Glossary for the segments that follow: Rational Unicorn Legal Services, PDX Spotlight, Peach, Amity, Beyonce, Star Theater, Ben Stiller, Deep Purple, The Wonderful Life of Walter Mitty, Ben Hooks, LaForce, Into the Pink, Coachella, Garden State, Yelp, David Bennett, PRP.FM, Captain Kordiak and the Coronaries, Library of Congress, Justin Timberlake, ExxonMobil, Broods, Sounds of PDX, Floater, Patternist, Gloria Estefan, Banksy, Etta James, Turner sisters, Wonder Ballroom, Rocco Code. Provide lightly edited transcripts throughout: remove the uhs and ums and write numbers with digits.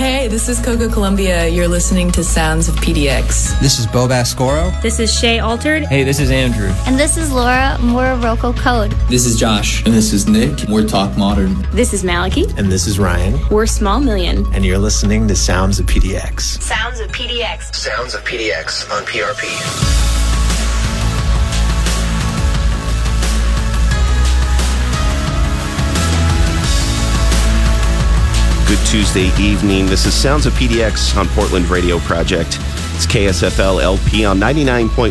Hey, this is Coco Columbia. You're listening to Sounds of PDX. This is Beau Bascaro. This is Shea Altered. Hey, this is Andrew. And this is Laura. We're Rocco Code. This is Josh. And this is Nick. We're Talk Modern. This is Maliki. And this is Ryan. We're Small Million. And you're listening to Sounds of PDX. Sounds of PDX. Sounds of PDX on PRP. Good Tuesday evening. This is Sounds of PDX on Portland Radio Project. It's KSFL LP on 99.1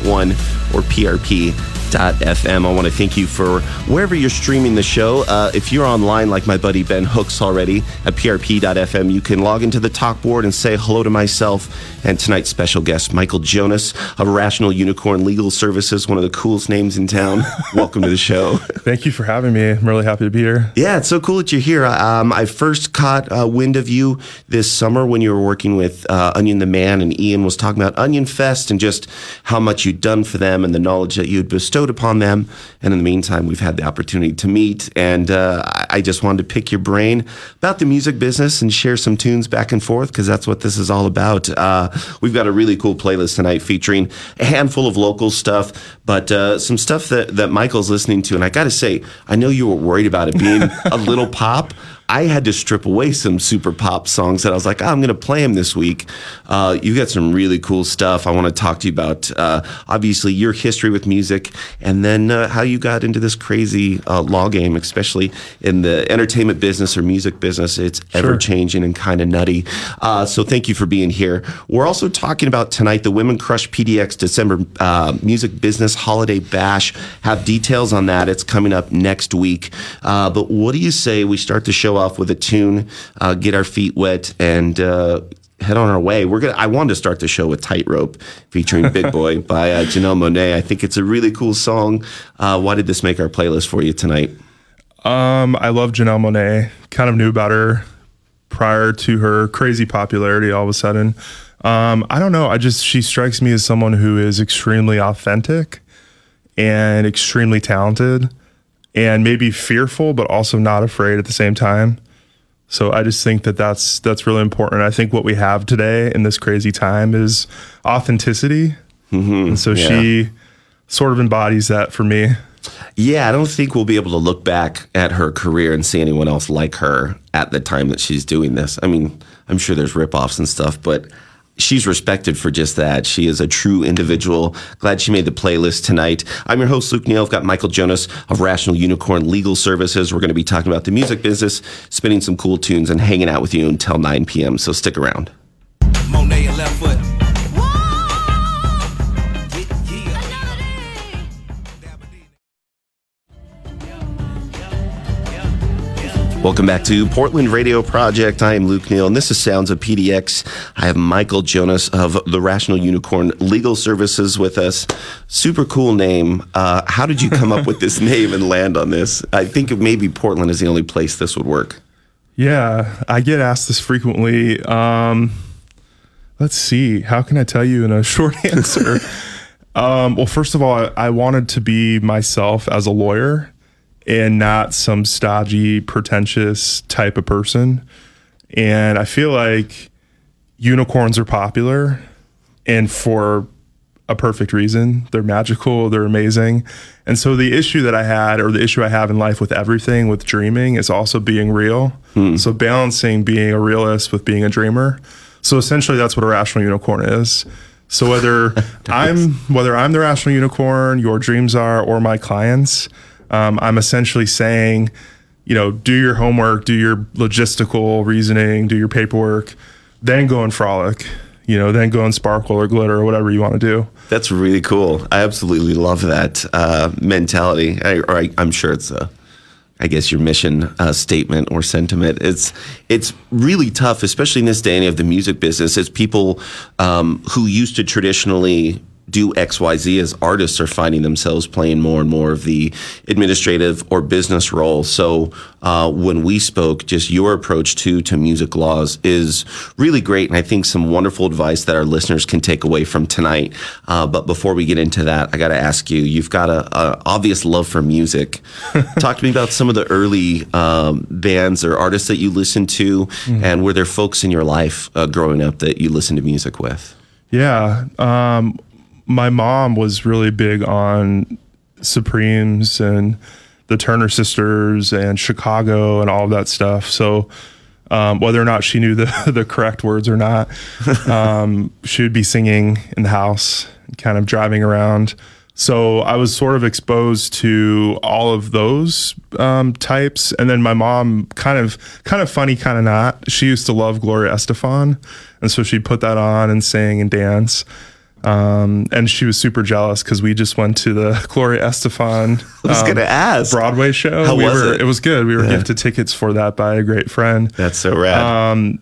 or PRP.FM. I want to thank you for wherever you're streaming the show. If you're online like my buddy Ben Hooks already at PRP.FM, you can log into the talk board and say hello to myself and tonight's special guest, Michael Jonas of Rational Unicorn Legal Services, one of the coolest names in town. Welcome to the show. Thank you for having me. I'm really happy to be here. Yeah, it's so cool that you're here. I first caught wind of you this summer when you were working with Onion the Man, and Ian was talking about Onion Fest and just how much you'd done for them and the knowledge that you'd bestowed upon them. And in the meantime, we've had the opportunity to meet, and I just wanted to pick your brain about the music business and share some tunes back and forth, because that's what this is all about. We've got a really cool playlist tonight featuring a handful of local stuff, but some stuff that Michael's listening to. And I got to say, I know you were worried about it being a little pop. I had to strip away some super pop songs that I was like, I'm going to play them this week. You've got some really cool stuff I want to talk to you about. Obviously, your history with music, and then how you got into this crazy law game, especially in the entertainment business or music business. It's ever-changing and kind of nutty. So thank you for being here. We're also talking about tonight the Women Crush PDX December Music Business Holiday Bash. Have details on that. It's coming up next week. But what do you say we start the show off with a tune, get our feet wet, and head on our way? I wanted to start the show with Tightrope featuring Big Boy by Janelle Monae. I think it's a really cool song. Why did this make our playlist for you tonight? I love Janelle Monae. Kind of knew about her prior to her crazy popularity all of a sudden. I don't know. She strikes me as someone who is extremely authentic and extremely talented, and maybe fearful, but also not afraid at the same time. So I just think that's really important. I think what we have today in this crazy time is authenticity. Mm-hmm. And so she sort of embodies that for me. Yeah, I don't think we'll be able to look back at her career and see anyone else like her at the time that she's doing this. I mean, I'm sure there's ripoffs and stuff, but she's respected for just that. She is a true individual. Glad she made the playlist tonight. I'm your host, Luke Neal. I've got Michael Jonas of Rational Unicorn Legal Services. We're going to be talking about the music business, spinning some cool tunes, and hanging out with you until 9 p.m., so stick around. Monet, your left foot. Welcome back to Portland Radio Project. I am Luke Neal, and this is Sounds of PDX. I have Michael Jonas of the Rational Unicorn Legal Services with us. Super cool name. How did you come up with this name and land on this? I think maybe Portland is the only place this would work. Yeah, I get asked this frequently. Let's see. How can I tell you in a short answer? Well, first of all, I wanted to be myself as a lawyer, and not some stodgy, pretentious type of person. And I feel like unicorns are popular, and for a perfect reason. They're magical, they're amazing. And so the issue that I had, or the issue I have in life with everything, with dreaming, is also being real. So balancing being a realist with being a dreamer. So essentially that's what a rational unicorn is. So whether I'm the rational unicorn, your dreams are, or my clients, I'm essentially saying, do your homework, do your logistical reasoning, do your paperwork, then go and frolic, then go and sparkle or glitter or whatever you want to do. That's really cool. I absolutely love that mentality. I'm sure it's your mission statement or sentiment. It's really tough, especially in this day and age of the music business, is people who used to traditionally do XYZ as artists are finding themselves playing more and more of the administrative or business role. So when we spoke, just your approach to music laws is really great. And I think some wonderful advice that our listeners can take away from tonight. But before we get into that, I got to ask you, you've got a obvious love for music. Talk to me about some of the early bands or artists that you listened to, mm-hmm. and were there folks in your life growing up that you listened to music with? Yeah. My mom was really big on Supremes and the Turner sisters and Chicago and all of that stuff. So whether or not she knew the correct words or not, she would be singing in the house, kind of driving around. So I was sort of exposed to all of those types. And then my mom, kind of funny, kind of not, she used to love Gloria Estefan. And so she put that on and sang and dance. And she was super jealous because we just went to the Gloria Estefan Broadway show. How was it? It was good. We were gifted tickets for that by a great friend. That's so rad.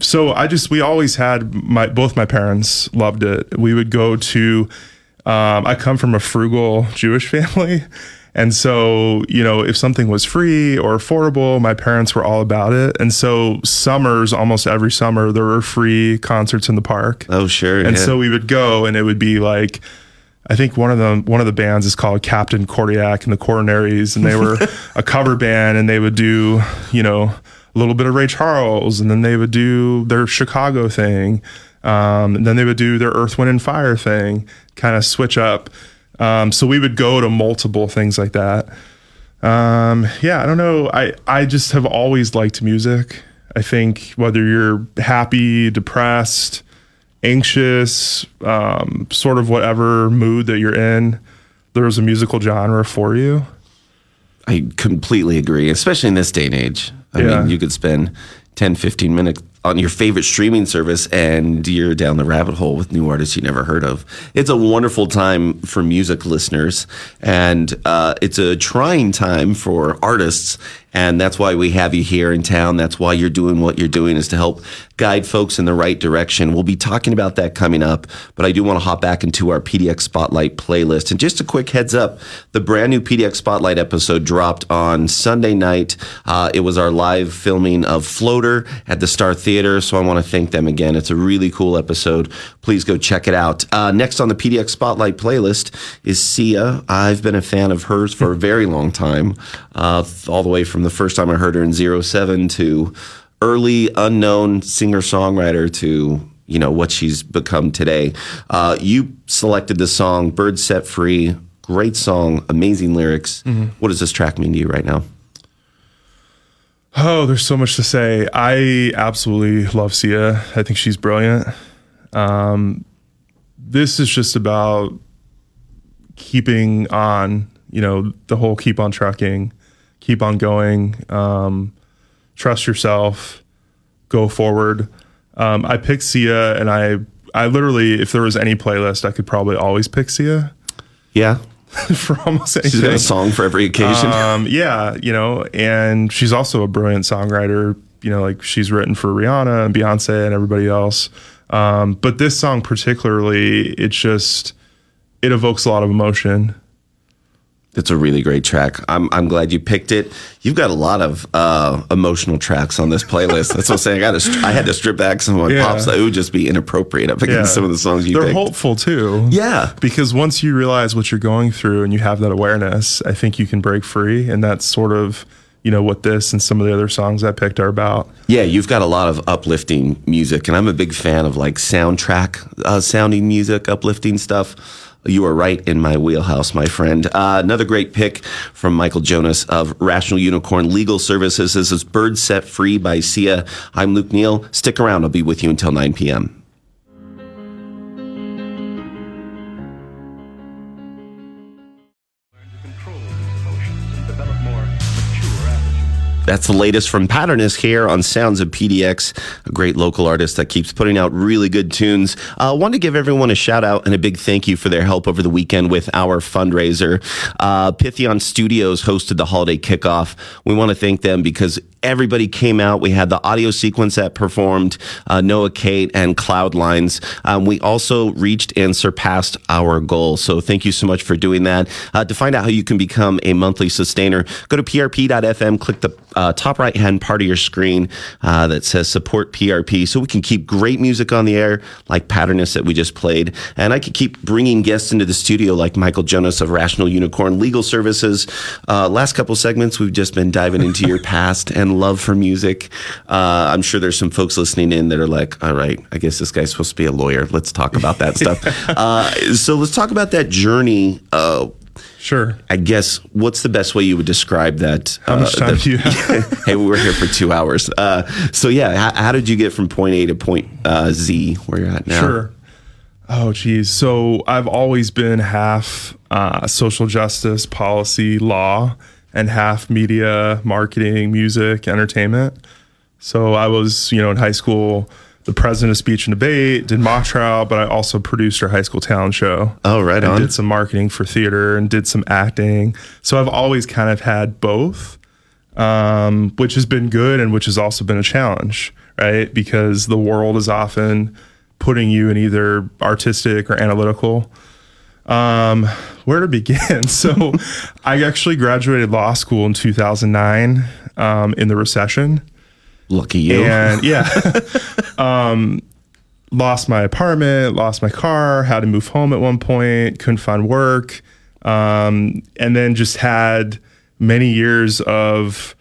We always had both my parents loved it. We would go to, I come from a frugal Jewish family. And so, if something was free or affordable, my parents were all about it. And so almost every summer, there were free concerts in the park. Oh, sure. And so we would go, and it would be like, I think one of the bands is called Captain Kordiak and the Coronaries. And they were a cover band, and they would do, a little bit of Ray Charles. And then they would do their Chicago thing. And then they would do their Earth, Wind, and Fire thing, kind of switch up. So we would go to multiple things like that. I don't know. I just have always liked music. I think whether you're happy, depressed, anxious, sort of whatever mood that you're in, there's a musical genre for you. I completely agree, especially in this day and age. I mean, you could spend 10, 15 minutes on your favorite streaming service and you're down the rabbit hole with new artists you never heard of. It's a wonderful time for music listeners, and it's a trying time for artists, and that's why we have you here in town. That's why you're doing what you're doing, is to help guide folks in the right direction. We'll be talking about that coming up, but I do want to hop back into our PDX Spotlight playlist. And just a quick heads up, the brand new PDX Spotlight episode dropped on Sunday night. It was our live filming of Floater at the Star Theater. So I want to thank them again. It's a really cool episode. Please go check it out. Next on the PDX Spotlight playlist is Sia. I've been a fan of hers for a very long time, all the way from the first time I heard her in 07 to early unknown singer-songwriter to what she's become today. You selected the song Bird Set Free. Great song, amazing lyrics. Mm-hmm. What does this track mean to you right now? Oh, there's so much to say. I absolutely love Sia. I think she's brilliant. This is just about keeping on, the whole keep on trucking, keep on going, trust yourself, go forward. I picked Sia, and I literally, if there was any playlist, I could probably always pick Sia. Yeah. For almost anything. She's got a song for every occasion. And she's also a brilliant songwriter. She's written for Rihanna and Beyonce and everybody else. But this song particularly, it evokes a lot of emotion. It's a really great track. I'm glad you picked it. You've got a lot of emotional tracks on this playlist. That's what I'm saying. I had to strip back some of my pops. It would just be inappropriate up against some of the songs you picked. They're hopeful too. Yeah. Because once you realize what you're going through and you have that awareness, I think you can break free. And that's sort of, what this and some of the other songs I picked are about. Yeah, you've got a lot of uplifting music. And I'm a big fan of soundtrack sounding music, uplifting stuff. You are right in my wheelhouse, my friend. Another great pick from Michael Jonas of Rational Unicorn Legal Services. This is Bird Set Free by Sia. I'm Luke Neal. Stick around. I'll be with you until 9 p.m. That's the latest from Patternist here on Sounds of PDX, a great local artist that keeps putting out really good tunes. I want to give everyone a shout out and a big thank you for their help over the weekend with our fundraiser. Pythion Studios hosted the holiday kickoff. We want to thank them because everybody came out. We had the audio sequence that performed, Noah Kate and Cloud Lines. We also reached and surpassed our goal. So thank you so much for doing that. To find out how you can become a monthly sustainer, go to PRP.FM, click the top right-hand part of your screen that says Support PRP, so we can keep great music on the air like Patternist that we just played. And I could keep bringing guests into the studio like Michael Jonas of Rational Unicorn Legal Services. Last couple segments, we've just been diving into your past and love for music. I'm sure there's some folks listening in that are like, all right, I guess this guy's supposed to be a lawyer. Let's talk about that stuff. So let's talk about that journey. Sure. I guess, what's the best way you would describe that? How much time do you have? Hey, we were here for 2 hours. So yeah, how did you get from point A to point Z, where you're at now? Sure. Oh, geez. So I've always been half social justice, policy, law, and half media, marketing, music, entertainment. So I was, in high school, the president of speech and debate, did mock trial, but I also produced our high school talent show. Oh, right on. I did some marketing for theater and did some acting. So I've always kind of had both, which has been good and which has also been a challenge, right? Because the world is often putting you in either artistic or analytical. Where to begin? So I actually graduated law school in 2009 in the recession. Lucky you. And yeah, lost my apartment, lost my car, had to move home at one point, couldn't find work. And then just had many years of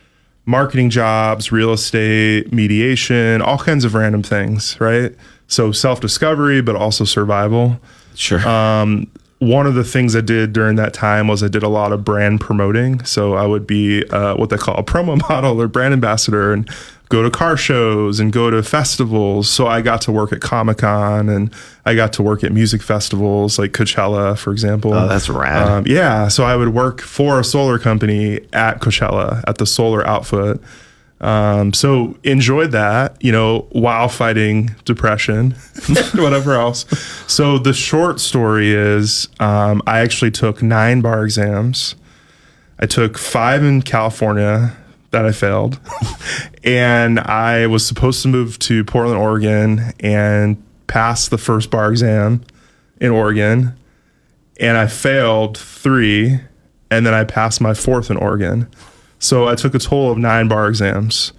marketing jobs, real estate, mediation, all kinds of random things, right? So self-discovery, but also survival. Sure. One of the things I did during that time was I did a lot of brand promoting. So I would be what they call a promo model or brand ambassador, and go to car shows and go to festivals. So I got to work at Comic-Con and I got to work at music festivals like Coachella, for example. Oh, that's rad. Yeah. So I would work for a solar company at Coachella at the solar outfit. So enjoyed that, while fighting depression, whatever else. So the short story is, I actually took 9 bar exams. I took 5 in California that I failed. And I was supposed to move to Portland, Oregon, and pass the first bar exam in Oregon. And I failed 3, and then I passed my 4th in Oregon. So I took a total of 9 bar exams.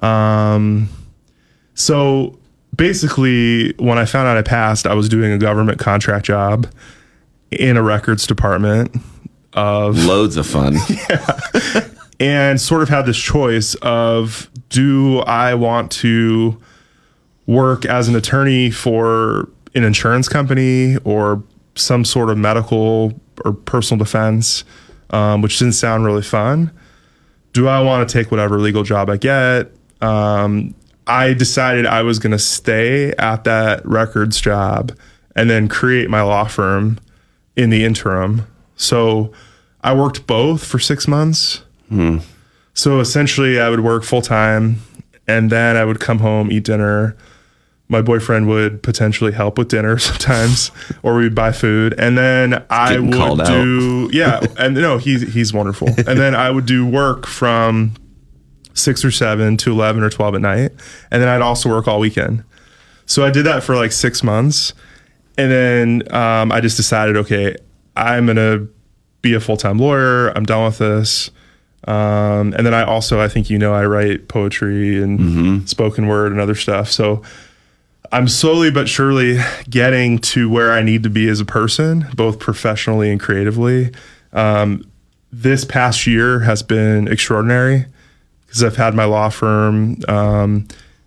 So basically, when I found out I passed, I was doing a government contract job in a records department of loads of fun. Yeah. And sort of had this choice of, do I want to work as an attorney for an insurance company or some sort of medical or personal defense, which didn't sound really fun? Do I want to take whatever legal job I get? I decided I was going to stay at that records job and then create my law firm in the interim. So I worked both for 6 months. Mm. So essentially I would work full time and then I would come home, eat dinner. My boyfriend would potentially help with dinner sometimes, or we'd buy food. And then I would do, yeah. And no, he's wonderful. And then I would do work from 6 or 7 to 11 or 12 at night. And then I'd also work all weekend. So I did that for like 6 months. And then, I just decided, okay, I'm going to be a full-time lawyer. I'm done with this. And then I also, I write poetry and spoken word and other stuff. So I'm slowly but surely getting to where I need to be as a person, both professionally and creatively. This past year has been extraordinary because I've had my law firm.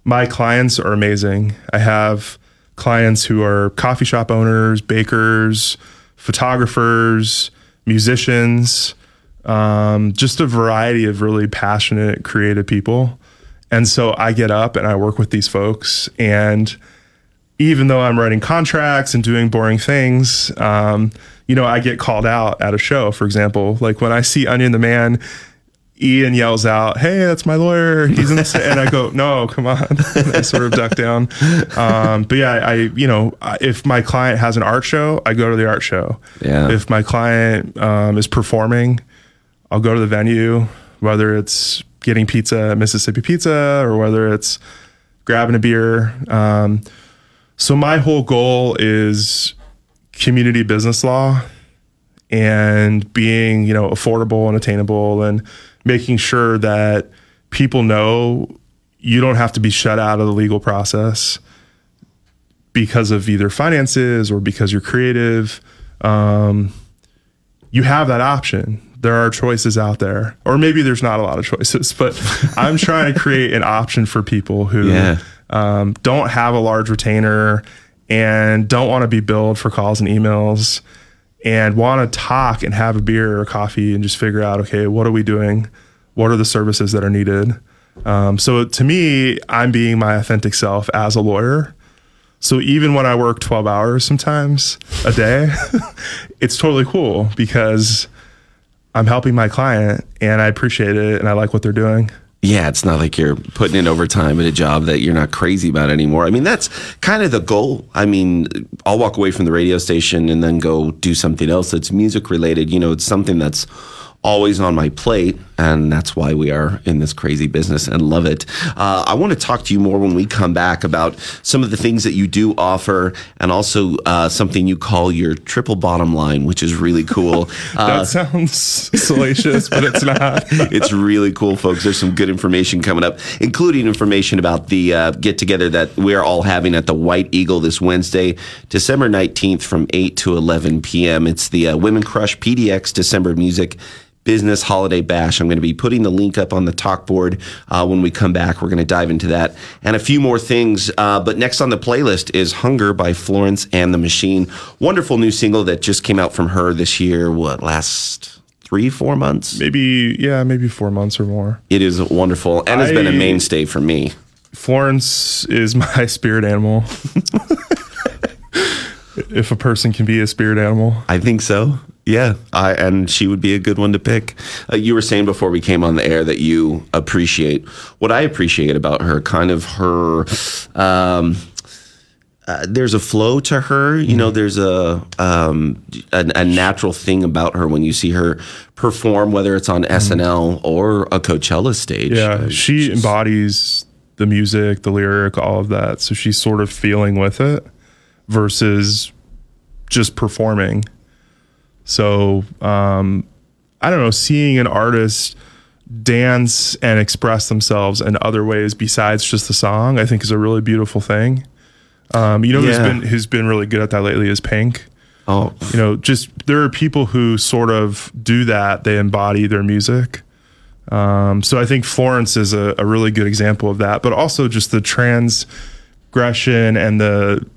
My clients are amazing. I have clients who are coffee shop owners, bakers, photographers, musicians, just a variety of really passionate, creative people. And so I get up and I work with these folks. And even though I'm writing contracts and doing boring things, I get called out at a show, for example. Like when I see Onion the Man Ian yells out, "Hey, that's my lawyer. He's in the..." And I go, "No, come on." I sort of duck down. But yeah, if my client has an art show, I go to the art show. Yeah. If my client is performing, I'll go to the venue, whether it's getting pizza, Mississippi Pizza, or whether it's grabbing a beer. So my whole goal is community business law and being, affordable and attainable, and making sure that people know you don't have to be shut out of the legal process because of either finances or because you're creative. You have that option. There are choices out there, or maybe there's not a lot of choices, but I'm trying to create an option for people who don't have a large retainer and don't want to be billed for calls and emails and want to talk and have a beer or coffee and just figure out, okay, what are we doing? What are the services that are needed? So to me, I'm being my authentic self as a lawyer. So even when I work 12 hours sometimes a day, it's totally cool because I'm helping my client and I appreciate it and I like what they're doing. Yeah, it's not like you're putting in overtime at a job that you're not crazy about anymore. I mean, that's kind of the goal. I mean, I'll walk away from the radio station and then go do something else that's music related. It's something that's always on my plate, and that's why we are in this crazy business and love it. I want to talk to you more when we come back about some of the things that you do offer, and also something you call your triple bottom line, which is really cool. That sounds salacious, but it's not. It's really cool, folks. There's some good information coming up, including information about the get-together that we are all having at the White Eagle this Wednesday, December 19th from 8 to 11 p.m. It's the Women Crush PDX December Music Business Holiday Bash. I'm going to be putting the link up on the talk board when we come back. We're going to dive into that and a few more things. But next on the playlist is Hunger by Florence and the Machine. Wonderful new single that just came out from her this year. Last 3-4 months? Maybe 4 months or more. It is wonderful and has been a mainstay for me. Florence is my spirit animal. If a person can be a spirit animal. I think so. Yeah, and she would be a good one to pick. You were saying before we came on the air that you appreciate what I appreciate about her, kind of her, there's a flow to her, there's a natural thing about her when you see her perform, whether it's on SNL or a Coachella stage. Yeah, she embodies the music, the lyric, all of that. So she's sort of feeling with it versus just performing. So, I don't know, seeing an artist dance and express themselves in other ways besides just the song, I think is a really beautiful thing. Who's been really good at that lately is Pink. Oh, there are people who sort of do that. They embody their music. So I think Florence is a really good example of that, but also just the transgression and the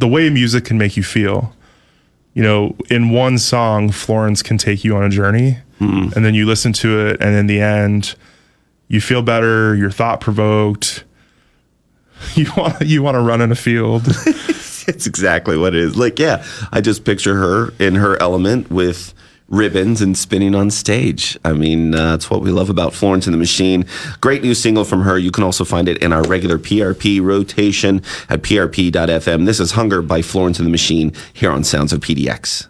way music can make you feel. In one song, Florence can take you on a journey, and then you listen to it, and in the end, you feel better, you're thought-provoked, you want to run in a field. It's exactly what it is. I just picture her in her element with ribbons and spinning on stage. I mean, that's what we love about Florence and the Machine. Great new single from her. You can also find it in our regular PRP rotation at PRP.FM. This is Hunger by Florence and the Machine here on Sounds of PDX.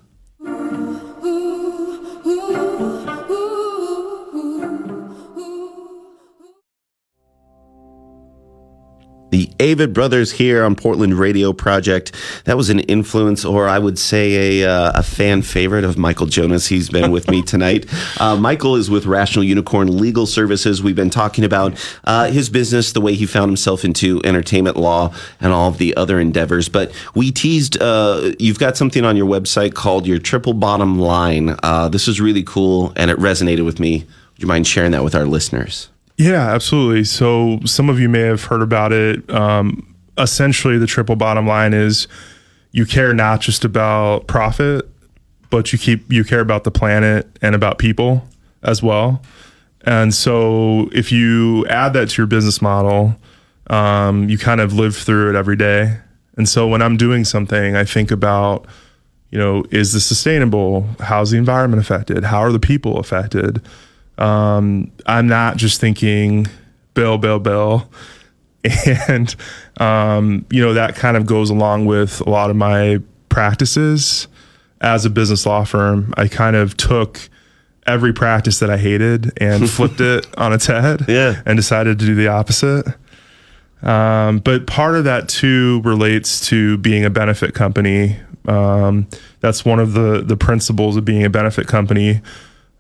The Avid Brothers here on Portland Radio Project. That was an influence, or I would say a fan favorite of Michael Jonas. He's been with me tonight. Michael is with Rational Unicorn Legal Services. We've been talking about his business, the way he found himself into entertainment law and all of the other endeavors. But we teased, you've got something on your website called your triple bottom line. This is really cool, and it resonated with me. Would you mind sharing that with our listeners? Yeah, absolutely. So some of you may have heard about it. Essentially, the triple bottom line is you care not just about profit, but you care about the planet and about people as well. And so if you add that to your business model, you kind of live through it every day. And so when I'm doing something, I think about, is this sustainable? How's the environment affected? How are the people affected? I'm not just thinking Bill. And, that kind of goes along with a lot of my practices as a business law firm. I kind of took every practice that I hated and flipped it on its head and decided to do the opposite. But part of that too relates to being a benefit company. That's one of the principles of being a benefit company.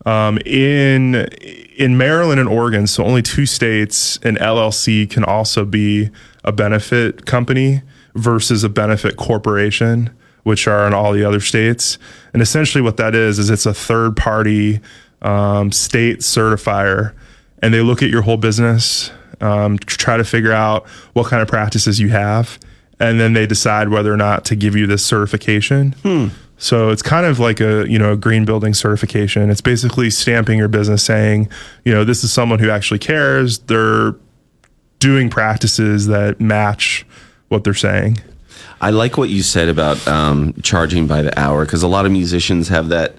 In Maryland and Oregon, so only two states, an LLC can also be a benefit company versus a benefit corporation, which are in all the other states. And essentially what that is it's a third party state certifier, and they look at your whole business, try to figure out what kind of practices you have, and then they decide whether or not to give you this certification. So it's kind of like a green building certification. It's basically stamping your business saying, this is someone who actually cares. They're doing practices that match what they're saying. I like what you said about charging by the hour, because a lot of musicians have that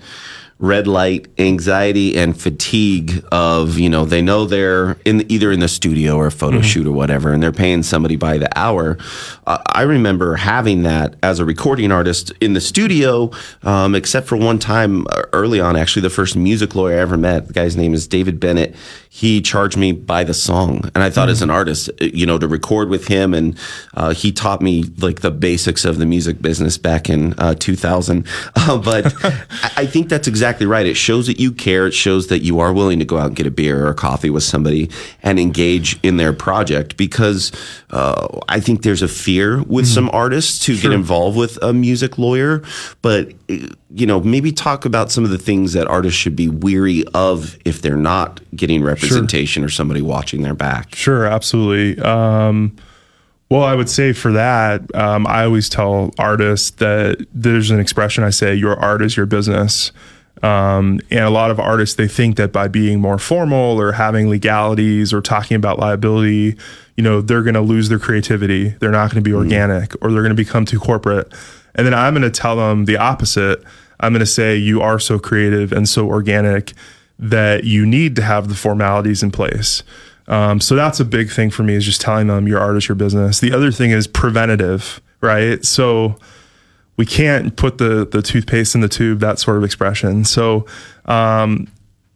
red light anxiety and fatigue of, they know they're either in the studio or a photo shoot or whatever, and they're paying somebody by the hour. I remember having that as a recording artist in the studio, except for one time early on, actually, the first music lawyer I ever met, the guy's name is David Bennett. He charged me by the song. And I thought as an artist, to record with him, and he taught me like the basics of the music business back in 2000. But I think that's exactly right. It shows that you care. It shows that you are willing to go out and get a beer or a coffee with somebody and engage in their project, because I think there's a fear with some artists to get involved with a music lawyer. But maybe talk about some of the things that artists should be weary of if they're not getting representation or somebody watching their back. Sure, absolutely. Well, I would say for that, I always tell artists that there's an expression I say, your art is your business. And a lot of artists, they think that by being more formal or having legalities or talking about liability, they're going to lose their creativity. They're not going to be organic, or they're going to become too corporate. And then I'm going to tell them the opposite. I'm going to say you are so creative and so organic that you need to have the formalities in place. So that's a big thing for me, is just telling them your art is your business. The other thing is preventative, right? So we can't put the toothpaste in the tube, that sort of expression. So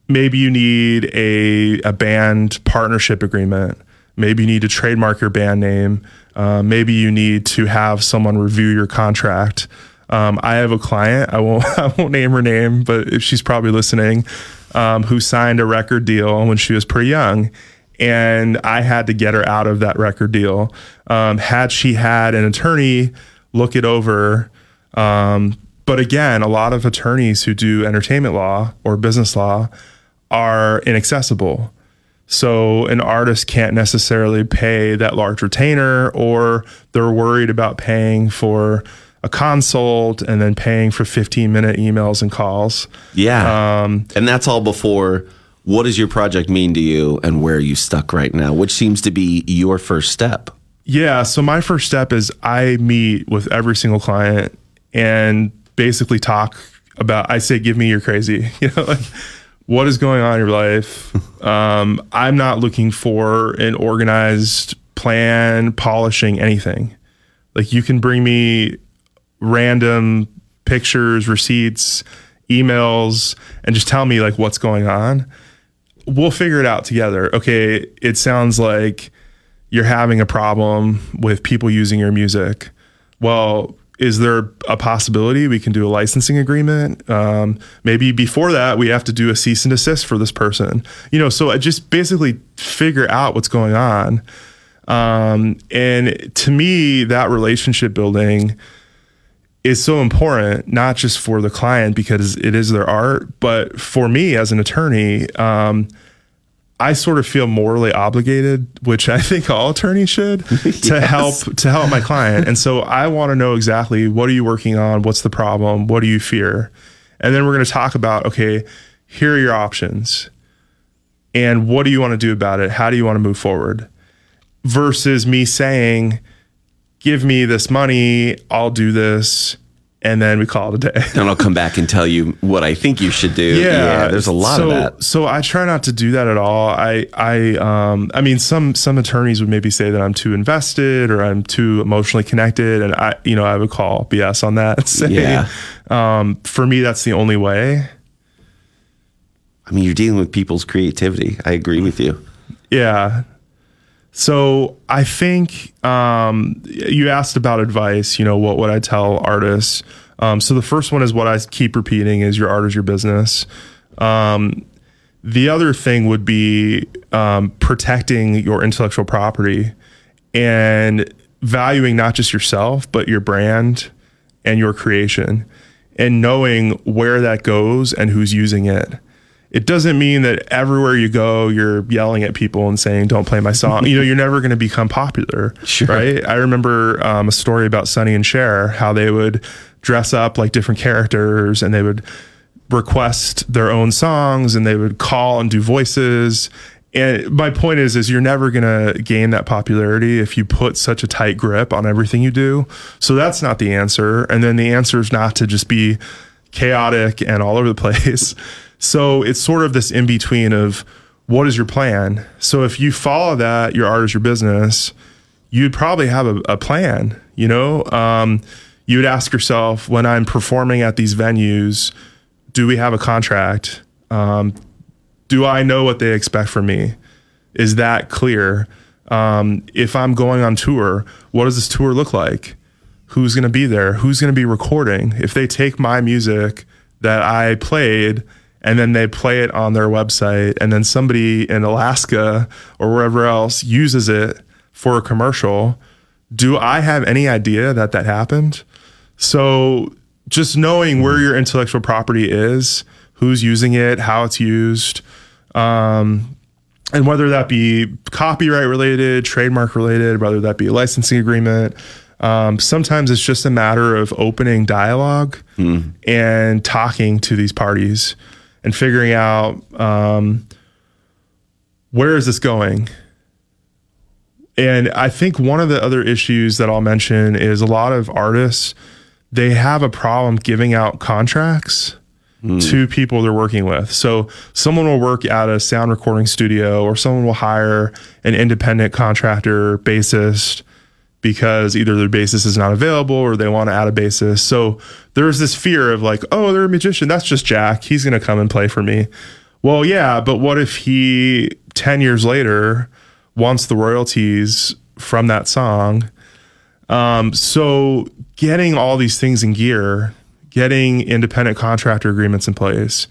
maybe you need a band partnership agreement. Maybe you need to trademark your band name. Maybe you need to have someone review your contract. I have a client, I won't name her name, but she's probably listening, who signed a record deal when she was pretty young. And I had to get her out of that record deal. Had she had an attorney look it over. But again, a lot of attorneys who do entertainment law or business law are inaccessible. So an artist can't necessarily pay that large retainer, or they're worried about paying for a consult and then paying for 15-minute emails and calls. Yeah. And that's all before, what does your project mean to you and where are you stuck right now, which seems to be your first step. Yeah. So my first step is I meet with every single client and basically talk about, I say, give me your crazy, what is going on in your life? I'm not looking for an organized plan, polishing anything. Like, you can bring me random pictures, receipts, emails, and just tell me like what's going on. We'll figure it out together. Okay. It sounds like you're having a problem with people using your music. Well, is there a possibility we can do a licensing agreement? Maybe before that, we have to do a cease and desist for this person. So I just basically figure out what's going on. And to me, that relationship building is so important, not just for the client because it is their art, but for me as an attorney, I sort of feel morally obligated, which I think all attorneys should, to help my client. And so I want to know exactly, what are you working on? What's the problem? What do you fear? And then we're going to talk about, okay, here are your options. And what do you want to do about it? How do you want to move forward? Versus me saying, give me this money, I'll do this, and then we call it a day. And I'll come back and tell you what I think you should do. Yeah, there's a lot of that. So I try not to do that at all. I mean, some attorneys would maybe say that I'm too invested or I'm too emotionally connected, and I would call BS on that and say, for me, that's the only way. I mean, you're dealing with people's creativity. I agree with you. Yeah. So I think you asked about advice, what would I tell artists? So the first one is what I keep repeating is your art is your business. The other thing would be protecting your intellectual property and valuing not just yourself, but your brand and your creation and knowing where that goes and who's using it. It doesn't mean that everywhere you go, you're yelling at people and saying, don't play my song. You're never going to become popular, sure. Right? I remember a story about Sonny and Cher, how they would dress up like different characters and they would request their own songs and they would call and do voices. And my point is you're never going to gain that popularity if you put such a tight grip on everything you do. So that's not the answer. And then the answer is not to just be chaotic and all over the place. So it's sort of this in between of what is your plan? So if you follow that, your art is your business, you'd probably have a plan, you'd ask yourself, when I'm performing at these venues, do we have a contract? Do I know what they expect from me? Is that clear? If I'm going on tour, what does this tour look like? Who's going to be there? Who's going to be recording? If they take my music that I played and then they play it on their website and then somebody in Alaska or wherever else uses it for a commercial, do I have any idea that happened? So just knowing where your intellectual property is, who's using it, how it's used, and whether that be copyright related, trademark related, whether that be a licensing agreement. Sometimes it's just a matter of opening dialogue and talking to these parties and figuring out where is this going. And I think one of the other issues that I'll mention is a lot of artists, they have a problem giving out contracts to people they're working with. So someone will work at a sound recording studio or someone will hire an independent contractor bassist because either their bassist is not available or they want to add a bassist. So there's this fear of like, oh, they're a magician. That's just Jack. He's going to come and play for me. Well, yeah, but what if he 10 years later wants the royalties from that song? So getting all these things in gear, getting independent contractor agreements in place,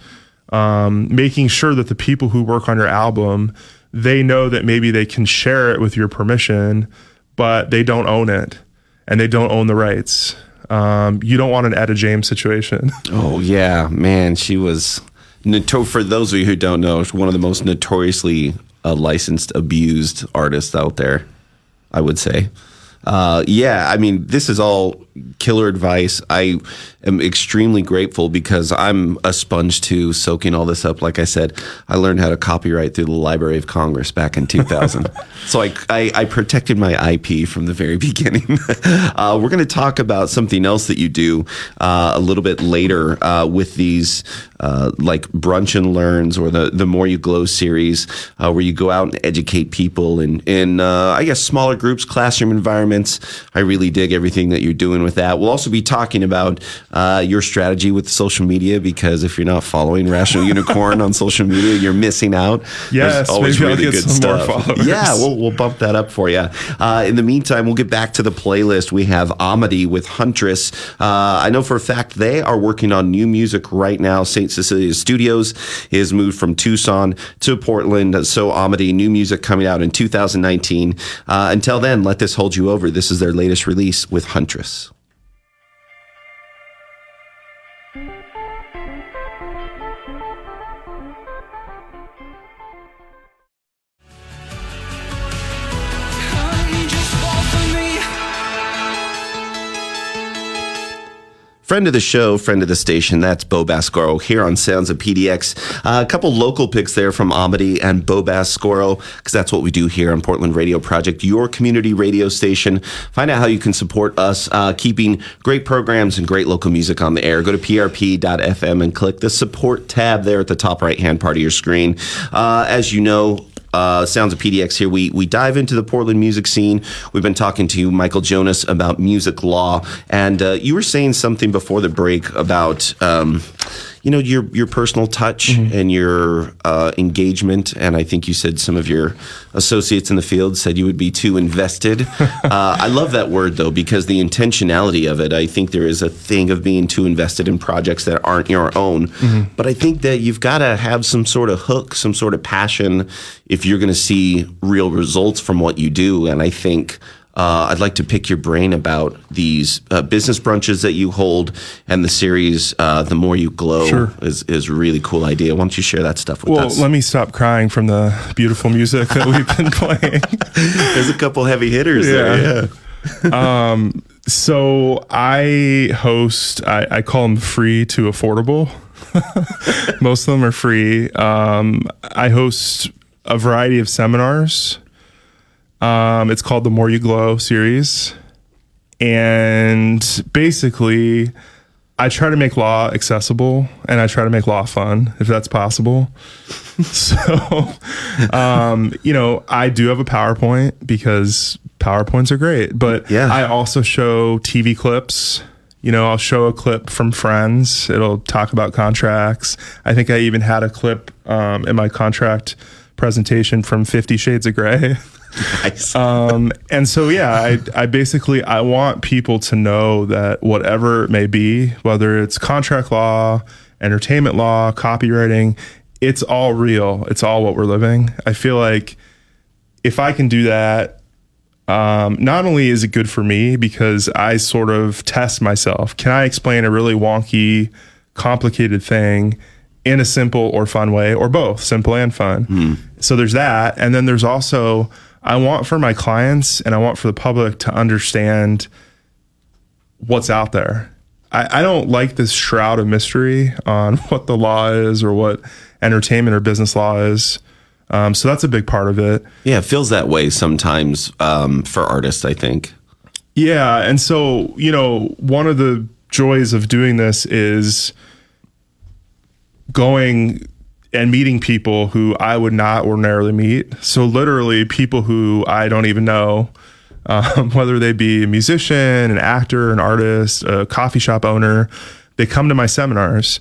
making sure that the people who work on your album, they know that maybe they can share it with your permission, but they don't own it and they don't own the rights. You don't want an Etta James situation. Oh yeah, man. She was, for those of you who don't know, one of the most notoriously licensed, abused artists out there, I would say. Yeah, I mean, this is all killer advice. I am extremely grateful because I'm a sponge too, soaking all this up. Like I said, I learned how to copyright through the Library of Congress back in 2000. So I protected my IP from the very beginning. We're going to talk about something else that you do a little bit later with these like brunch and learns or the More You Glow series where you go out and educate people in I guess smaller groups, classroom environments. I really dig everything that you're doing with that. We'll also be talking about your strategy with social media, because if you're not following Rational Unicorn on social media, you're missing out. Yes, there's always really good stuff. Yeah, we'll bump that up for you. In the meantime, we'll get back to the playlist. We have Amity with Huntress. I know for a fact they are working on new music right now. St. Cecilia Studios is moved from Tucson to Portland. So Amity, new music coming out in 2019. Until then, let this hold you over. This is their latest release with Huntress. Friend of the show, friend of the station, that's Beau Bascaro here on Sounds of PDX. A couple local picks there from Amity and Beau Bascaro, because that's what we do here on Portland Radio Project, your community radio station. Find out how you can support us, keeping great programs and great local music on the air. Go to PRP.FM and click the support tab there at the top right-hand part of your screen. As you know, Sounds of PDX here. We dive into the Portland music scene. We've been talking to Michael Jonas about music law, and you were saying something before the break about your personal touch and your engagement. And I think you said some of your associates in the field said you would be too invested. I love that word though, because the intentionality of it. I think there is a thing of being too invested in projects that aren't your own. Mm-hmm. But I think that you've got to have some sort of hook, some sort of passion, if you're going to see real results from what you do. And I think I'd like to pick your brain about these business brunches that you hold and the series, The More You Glow, sure, is a really cool idea. Why don't you share that stuff with us? Well, let me stop crying from the beautiful music that we've been playing. There's a couple heavy hitters there. Yeah. So I host, I call them free to affordable. Most of them are free. I host a variety of seminars. It's called The More You Glow series. And basically, I try to make law accessible and I try to make law fun, if that's possible. So, I do have a PowerPoint because PowerPoints are great. But yeah, I also show TV clips. I'll show a clip from Friends. It'll talk about contracts. I think I even had a clip in my contract presentation from 50 Shades of Grey. Nice. And so, I want people to know that whatever it may be, whether it's contract law, entertainment law, copywriting, it's all real. It's all what we're living. I feel like if I can do that, not only is it good for me because I sort of test myself. Can I explain a really wonky, complicated thing in a simple or fun way, or both, simple and fun? So there's that. And then there's also, I want for my clients and I want for the public to understand what's out there. I don't like this shroud of mystery on what the law is or what entertainment or business law is. So that's a big part of it. Yeah, it feels that way sometimes for artists, I think. Yeah, and so, one of the joys of doing this is going and meeting people who I would not ordinarily meet. So literally people who I don't even know, whether they be a musician, an actor, an artist, a coffee shop owner, they come to my seminars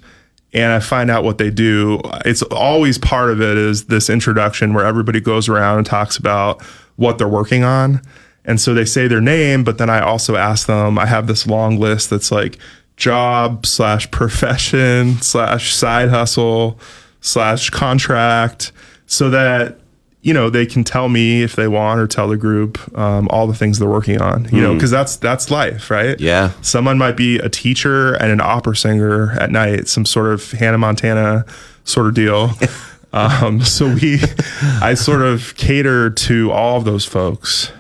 and I find out what they do. It's always part of it is this introduction where everybody goes around and talks about what they're working on. And so they say their name, but then I also ask them, I have this long list that's like job/profession/side hustle/contract, so that they can tell me if they want or tell the group all the things they're working on, because that's life, right? Yeah, someone might be a teacher and an opera singer at night, some sort of Hannah Montana sort of deal. So I sort of cater to all of those folks,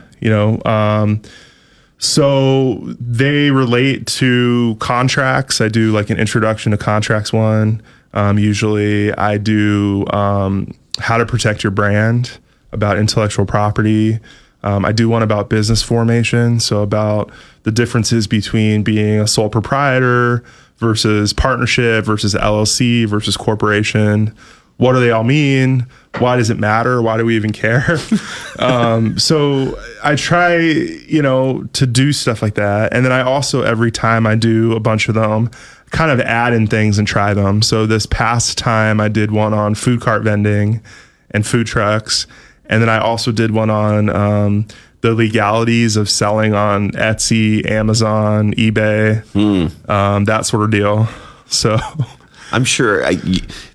so they relate to contracts. I do like an introduction to contracts one. Usually I do how to protect your brand, about intellectual property. I do one about business formation, so about the differences between being a sole proprietor versus partnership versus LLC versus corporation. What do they all mean? Why does it matter? Why do we even care? So I try, to do stuff like that. And then I also, every time I do a bunch of them, kind of add in things and try them. So this past time I did one on food cart vending and food trucks. And then I also did one on the legalities of selling on Etsy, Amazon, eBay, that sort of deal. So I'm sure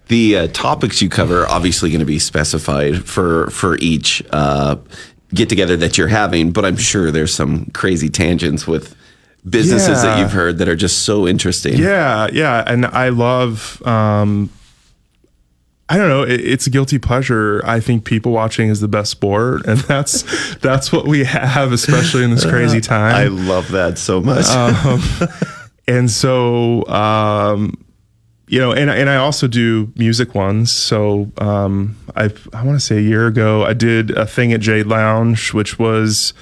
the topics you cover are obviously going to be specified for each get-together that you're having, but I'm sure there's some crazy tangents with businesses that you've heard that are just so interesting. Yeah, and I love, it's a guilty pleasure. I think people watching is the best sport, and that's that's what we have, especially in this crazy time. I love that so much. And so, and I also do music ones. So I want to say a year ago, I did a thing at Jade Lounge, which was,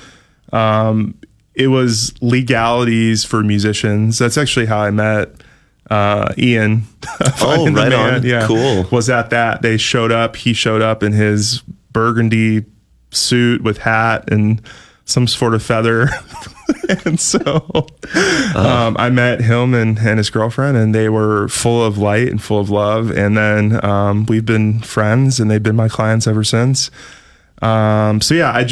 it was legalities for musicians. That's actually how I met Ian. Oh, right on. Yeah. Cool. Was at that. They showed up. He showed up in his burgundy suit with hat and some sort of feather. And so I met him and his girlfriend, and they were full of light and full of love. And then we've been friends, and they've been my clients ever since. So yeah,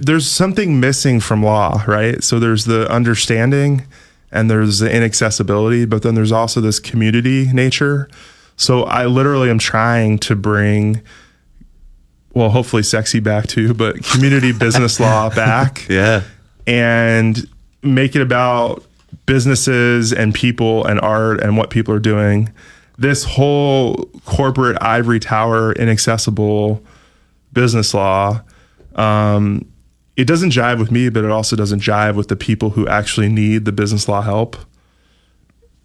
there's something missing from law, right? So there's the understanding and there's the inaccessibility, but then there's also this community nature. So I literally am trying to bring, well, hopefully sexy back too, but community business law back. Yeah. And make it about businesses and people and art and what people are doing. This whole corporate ivory tower, inaccessible business law, it doesn't jive with me, but it also doesn't jive with the people who actually need the business law help.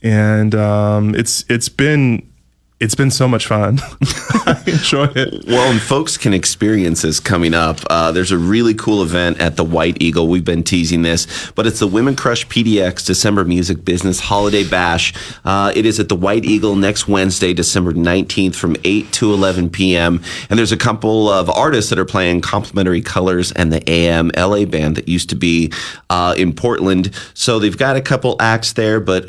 And it's been so much fun. I enjoy it. Well, and folks can experience this coming up. There's a really cool event at the White Eagle. We've been teasing this, but it's the Women Crush PDX December Music Business Holiday Bash. It is at the White Eagle next Wednesday, December 19th from 8 to 11 p.m. And there's a couple of artists that are playing Complimentary Colors and the AM LA band that used to be in Portland. So they've got a couple acts there, but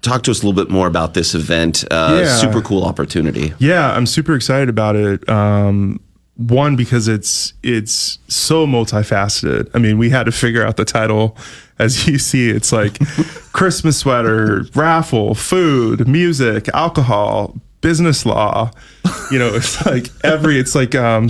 talk to us a little bit more about this event. Super cool opportunity. Yeah, I'm super excited about it. One, because it's so multifaceted. I mean, we had to figure out the title. As you see, it's like Christmas sweater, raffle, food, music, alcohol, business law. You know, it's like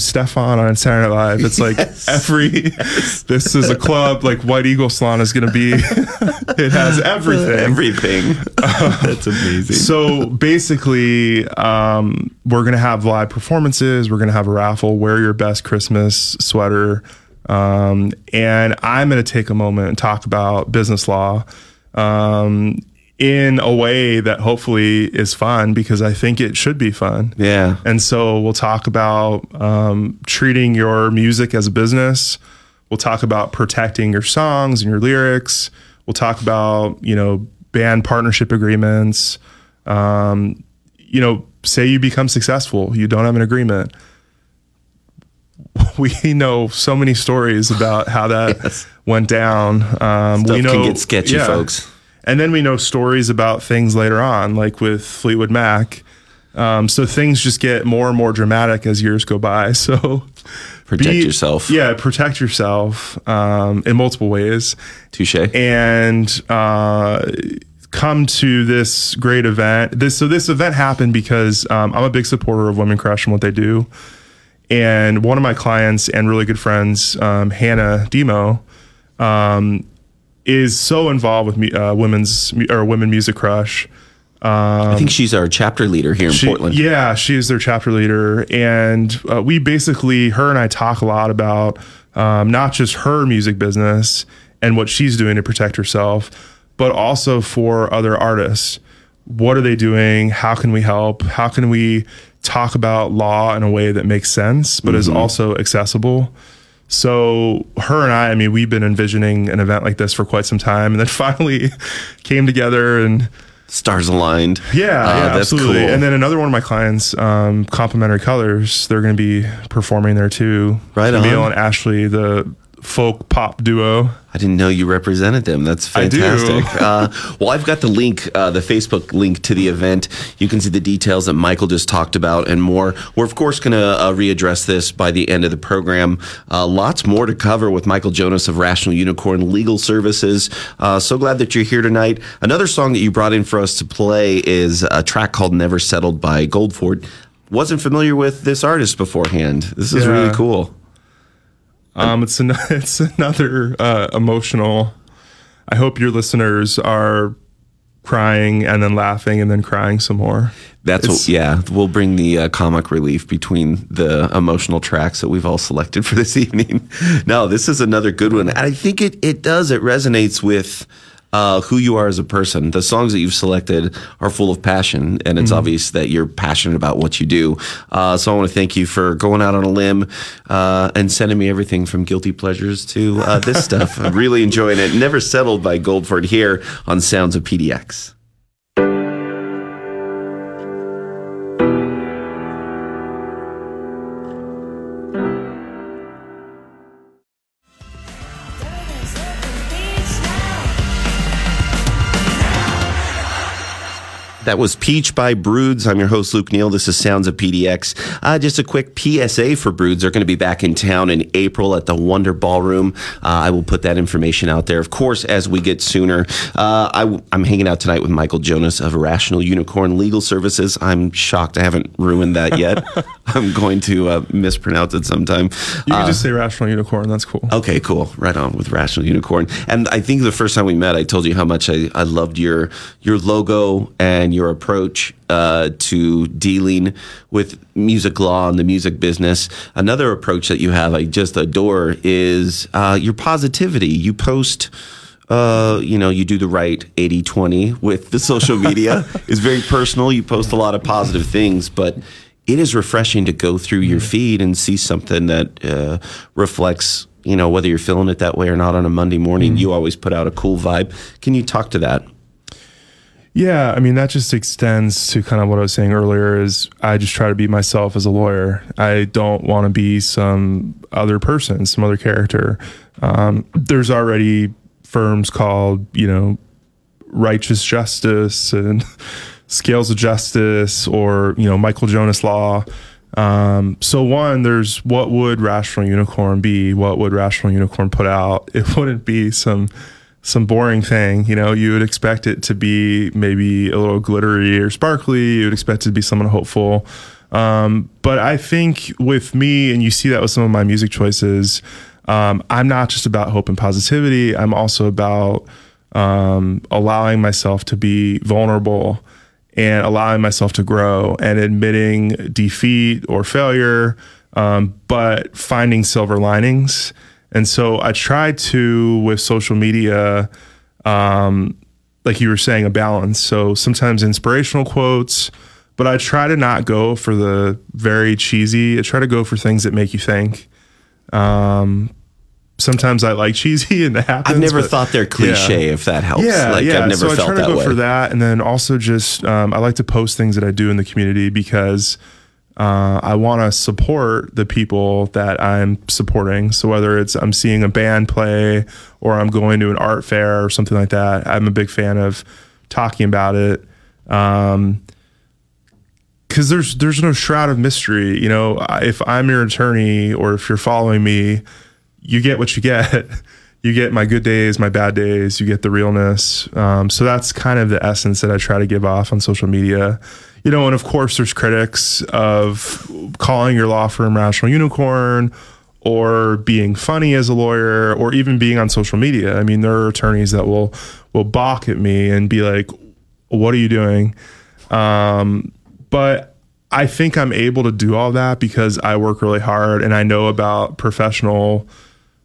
Stefan on Saturday Night Live. It's like this is a club, like White Eagle Salon is going to be. It has everything. Everything. That's amazing. So basically, we're going to have live performances. We're going to have a raffle. Wear your best Christmas sweater. And I'm going to take a moment and talk about business law. In a way that hopefully is fun, because I think it should be fun. Yeah. And so we'll talk about treating your music as a business. We'll talk about protecting your songs and your lyrics. We'll talk about, band partnership agreements. Say you become successful, you don't have an agreement. We know so many stories about how that went down. Stuff can get sketchy, folks. And then we know stories about things later on, like with Fleetwood Mac. So things just get more and more dramatic as years go by. So protect yourself. Yeah, protect yourself in multiple ways. Touche. And come to this great event. This event happened because I'm a big supporter of Women Crush and what they do. And one of my clients and really good friends, Hannah Demo, is so involved with Women Music Crush. I think she's our chapter leader here in Portland. Yeah, she is their chapter leader. And we basically, her and I talk a lot about not just her music business and what she's doing to protect herself, but also for other artists. What are they doing? How can we help? How can we talk about law in a way that makes sense, but is also accessible? So her and I mean, we've been envisioning an event like this for quite some time, and then finally came together and stars aligned. Yeah, yeah, absolutely. Cool. And then another one of my clients, Complimentary Colors, they're going to be performing there too. Right on. Camille and Ashley, the folk pop duo. I didn't know you represented them. That's fantastic. I do. Well, I've got the link, the Facebook link to the event. You can see the details that Michael just talked about and more. We're, of course, going to readdress this by the end of the program. Lots more to cover with Michael Jonas of Rational Unicorn Legal Services. So glad that you're here tonight. Another song that you brought in for us to play is a track called Never Settled by Goldford. Wasn't familiar with this artist beforehand. This is really cool. It's another emotional. I hope your listeners are crying and then laughing and then crying some more. We'll bring the comic relief between the emotional tracks that we've all selected for this evening. No, this is another good one. And I think it does. It resonates with who you are as a person. The songs that you've selected are full of passion, and it's obvious that you're passionate about what you do. So I want to thank you for going out on a limb and sending me everything from guilty pleasures to this stuff. I'm really enjoying it. Never Settled by Goldford here on Sounds of PDX. That was Peach by Broods. I'm your host, Luke Neal. This is Sounds of PDX. Just a quick PSA for Broods. They're going to be back in town in April at the Wonder Ballroom. I will put that information out there, of course, as we get sooner. I'm hanging out tonight with Michael Jonas of Rational Unicorn Legal Services. I'm shocked I haven't ruined that yet. I'm going to mispronounce it sometime. You can just say Rational Unicorn. That's cool. Okay, cool. Right on with Rational Unicorn. And I think the first time we met, I told you how much I loved your logo and your approach to dealing with music law and the music business. Another approach that you have I just adore is your positivity. You post, you do the right 80-20 with the social media. It's very personal. You post a lot of positive things, but it is refreshing to go through your feed and see something that reflects, whether you're feeling it that way or not on a Monday morning. You always put out a cool vibe. Can you talk to that? Yeah, I mean, that just extends to kind of what I was saying earlier is I just try to be myself as a lawyer. I don't want to be some other person, some other character. There's already firms called, Righteous Justice and Scales of Justice or, Michael Jonas Law. So one, there's what would Rational Unicorn be? What would Rational Unicorn put out? It wouldn't be some boring thing, you would expect it to be maybe a little glittery or sparkly. You would expect it to be someone hopeful. But I think with me, and you see that with some of my music choices, I'm not just about hope and positivity. I'm also about allowing myself to be vulnerable and allowing myself to grow and admitting defeat or failure, but finding silver linings. And so I try to, with social media, like you were saying, a balance. So sometimes inspirational quotes, but I try to not go for the very cheesy. I try to go for things that make you think. Sometimes I like cheesy and that happens. I've never thought they're cliche, if that helps. I've never felt that way. So I try to go for that. And then also just, I like to post things that I do in the community because I want to support the people that I'm supporting. So whether it's I'm seeing a band play or I'm going to an art fair or something like that, I'm a big fan of talking about it. 'Cause there's no shroud of mystery. If I'm your attorney or if you're following me, you get what you get. You get my good days, my bad days, you get the realness. So that's kind of the essence that I try to give off on social media. And of course there's critics of calling your law firm Rational Unicorn or being funny as a lawyer or even being on social media. I mean, there are attorneys that will balk at me and be like, what are you doing? But I think I'm able to do all that because I work really hard and I know about professional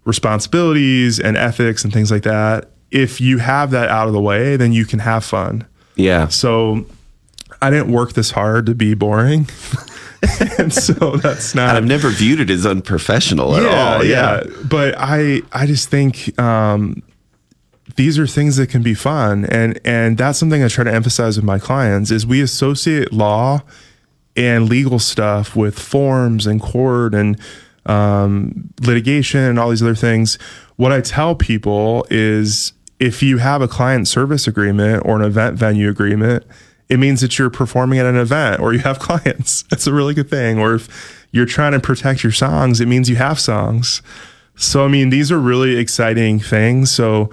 responsibilities and ethics and things like that. If you have that out of the way, then you can have fun. Yeah. So I didn't work this hard to be boring. And so that's not, I've never viewed it as unprofessional at all. Yeah. But I just think, these are things that can be fun. And that's something I try to emphasize with my clients is we associate law and legal stuff with forms and court and, litigation and all these other things. What I tell people is if you have a client service agreement or an event venue agreement, it means that you're performing at an event or you have clients. That's a really good thing. Or if you're trying to protect your songs, it means you have songs. So, I mean, these are really exciting things. So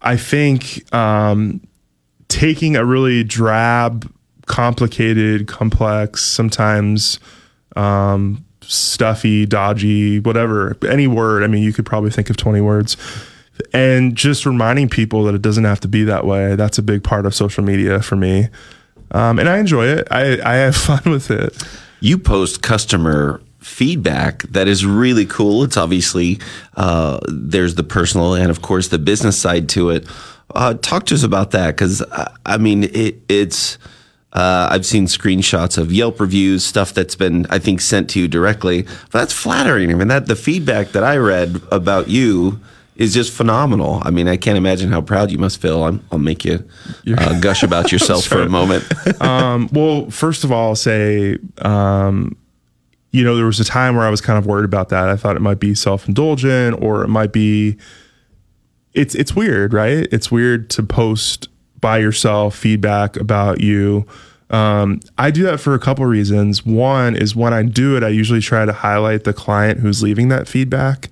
I think, taking a really drab, complicated, complex, sometimes, stuffy, dodgy, whatever, any word. I mean, you could probably think of 20 words. And just reminding people that it doesn't have to be that way. That's a big part of social media for me. And I enjoy it. I have fun with it. You post customer feedback that is really cool. It's obviously, there's the personal and, of course, the business side to it. Talk to us about that, because I mean, it's I've seen screenshots of Yelp reviews, stuff that's been, I think, sent to you directly. But that's flattering. I mean, that the feedback that I read about you is just phenomenal. I mean, I can't imagine how proud you must feel. I'll make you gush about yourself for a moment. Well, first of all, I'll say, you know, there was a time where I was kind of worried about that. I thought it might be self-indulgent, or it might be, it's weird, right? It's weird to post by yourself feedback about you. I do that for a couple of reasons. One is when I do it, I usually try to highlight the client who's leaving that feedback.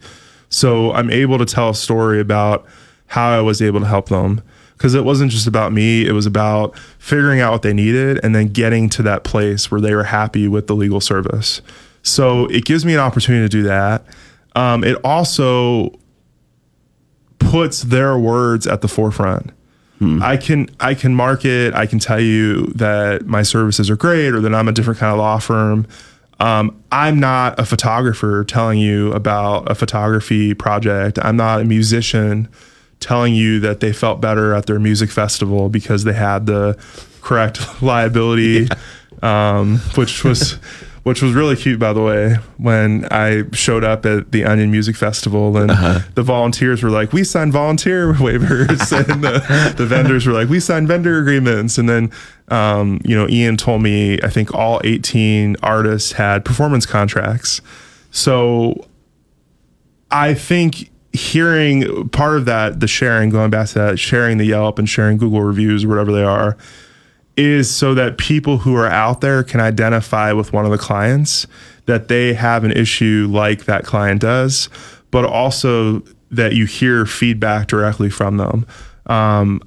So I'm able to tell a story about how I was able to help them, because it wasn't just about me. It was about figuring out what they needed and then getting to that place where they were happy with the legal service. So it gives me an opportunity to do that. It also puts their words at the forefront. I can market. I can tell you that my services are great, or that I'm a different kind of law firm. I'm not a photographer telling you about a photography project. I'm not a musician telling you that they felt better at their music festival because they had the correct liability, which was really cute, by the way, when I showed up at the Onion Music Festival, and the volunteers were like, we signed volunteer waivers, and the vendors were like, we signed vendor agreements. And then, you know, Ian told me, I think all 18 artists had performance contracts. So I think hearing part of that, the sharing, going back to that, sharing the Yelp and sharing Google reviews or whatever they are, is so that people who are out there can identify with one of the clients, that they have an issue like that client does, but also that you hear feedback directly from them. I'm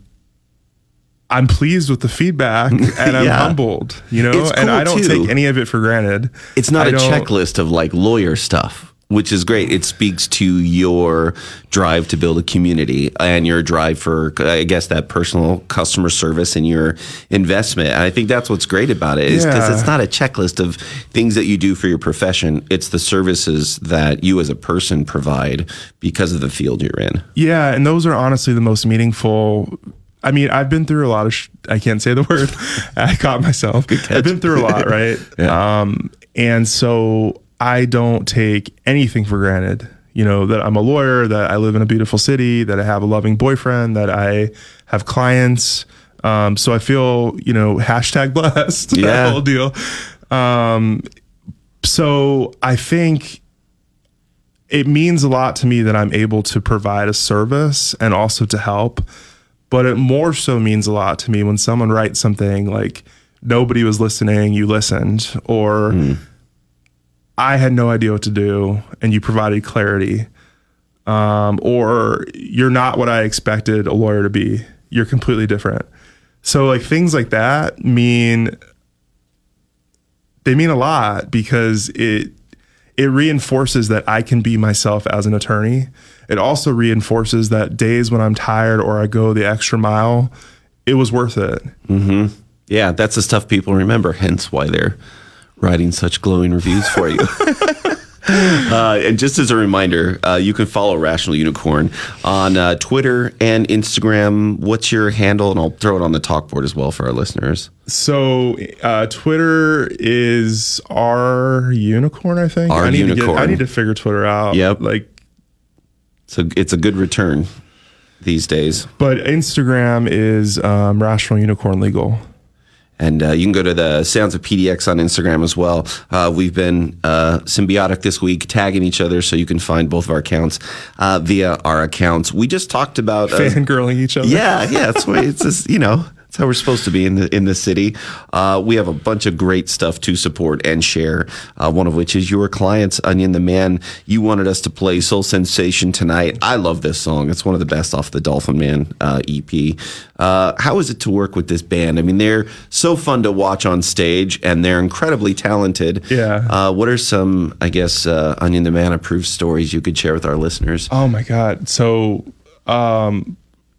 pleased with the feedback, and I'm humbled, you know, cool, and I don't take any of it for granted. It's not a checklist of like lawyer stuff, which is great. It speaks to your drive to build a community and your drive for, I guess, that personal customer service and your investment. And I think that's what's great about it, is because it's not a checklist of things that you do for your profession. It's the services that you as a person provide because of the field you're in. Yeah, and those are honestly the most meaningful. I mean, I've been through a lot of, I can't say the word. I caught myself. I've been through a lot, right? And so I don't take anything for granted, you know, that I'm a lawyer, that I live in a beautiful city, that I have a loving boyfriend, that I have clients. So I feel, you know, hashtag blessed, that whole deal. So I think it means a lot to me that I'm able to provide a service and also to help. But it more so means a lot to me when someone writes something like, nobody was listening, you listened, or I had no idea what to do, and you provided clarity, or you're not what I expected a lawyer to be. You're completely different. So like things like that mean a lot, because it reinforces that I can be myself as an attorney. It also reinforces that days when I'm tired or I go the extra mile, it was worth it. Mm-hmm. Yeah, that's the stuff people remember, hence why they're writing such glowing reviews for you. And just as a reminder, you can follow Rational Unicorn on Twitter and Instagram. What's your handle? And I'll throw it on the talkboard as well for our listeners. So Twitter is r_unicorn, I think. I need to figure Twitter out. Yep. So it's a good return these days. But Instagram is Rational Unicorn Legal. And you can go to the Sounds of PDX on Instagram as well. We've been symbiotic this week, tagging each other, so you can find both of our accounts via our accounts. We just talked about fangirling each other. Yeah, that's what it's just, you know. That's how we're supposed to be in the city. We have a bunch of great stuff to support and share, one of which is your clients, Onion the Man. You wanted us to play Soul Sensation tonight. I love this song. It's one of the best off the Dolphin Man EP. How is it to work with this band? I mean, they're so fun to watch on stage, and they're incredibly talented. Yeah. What are some, I guess, Onion the Man approved stories you could share with our listeners? Oh, my God. So,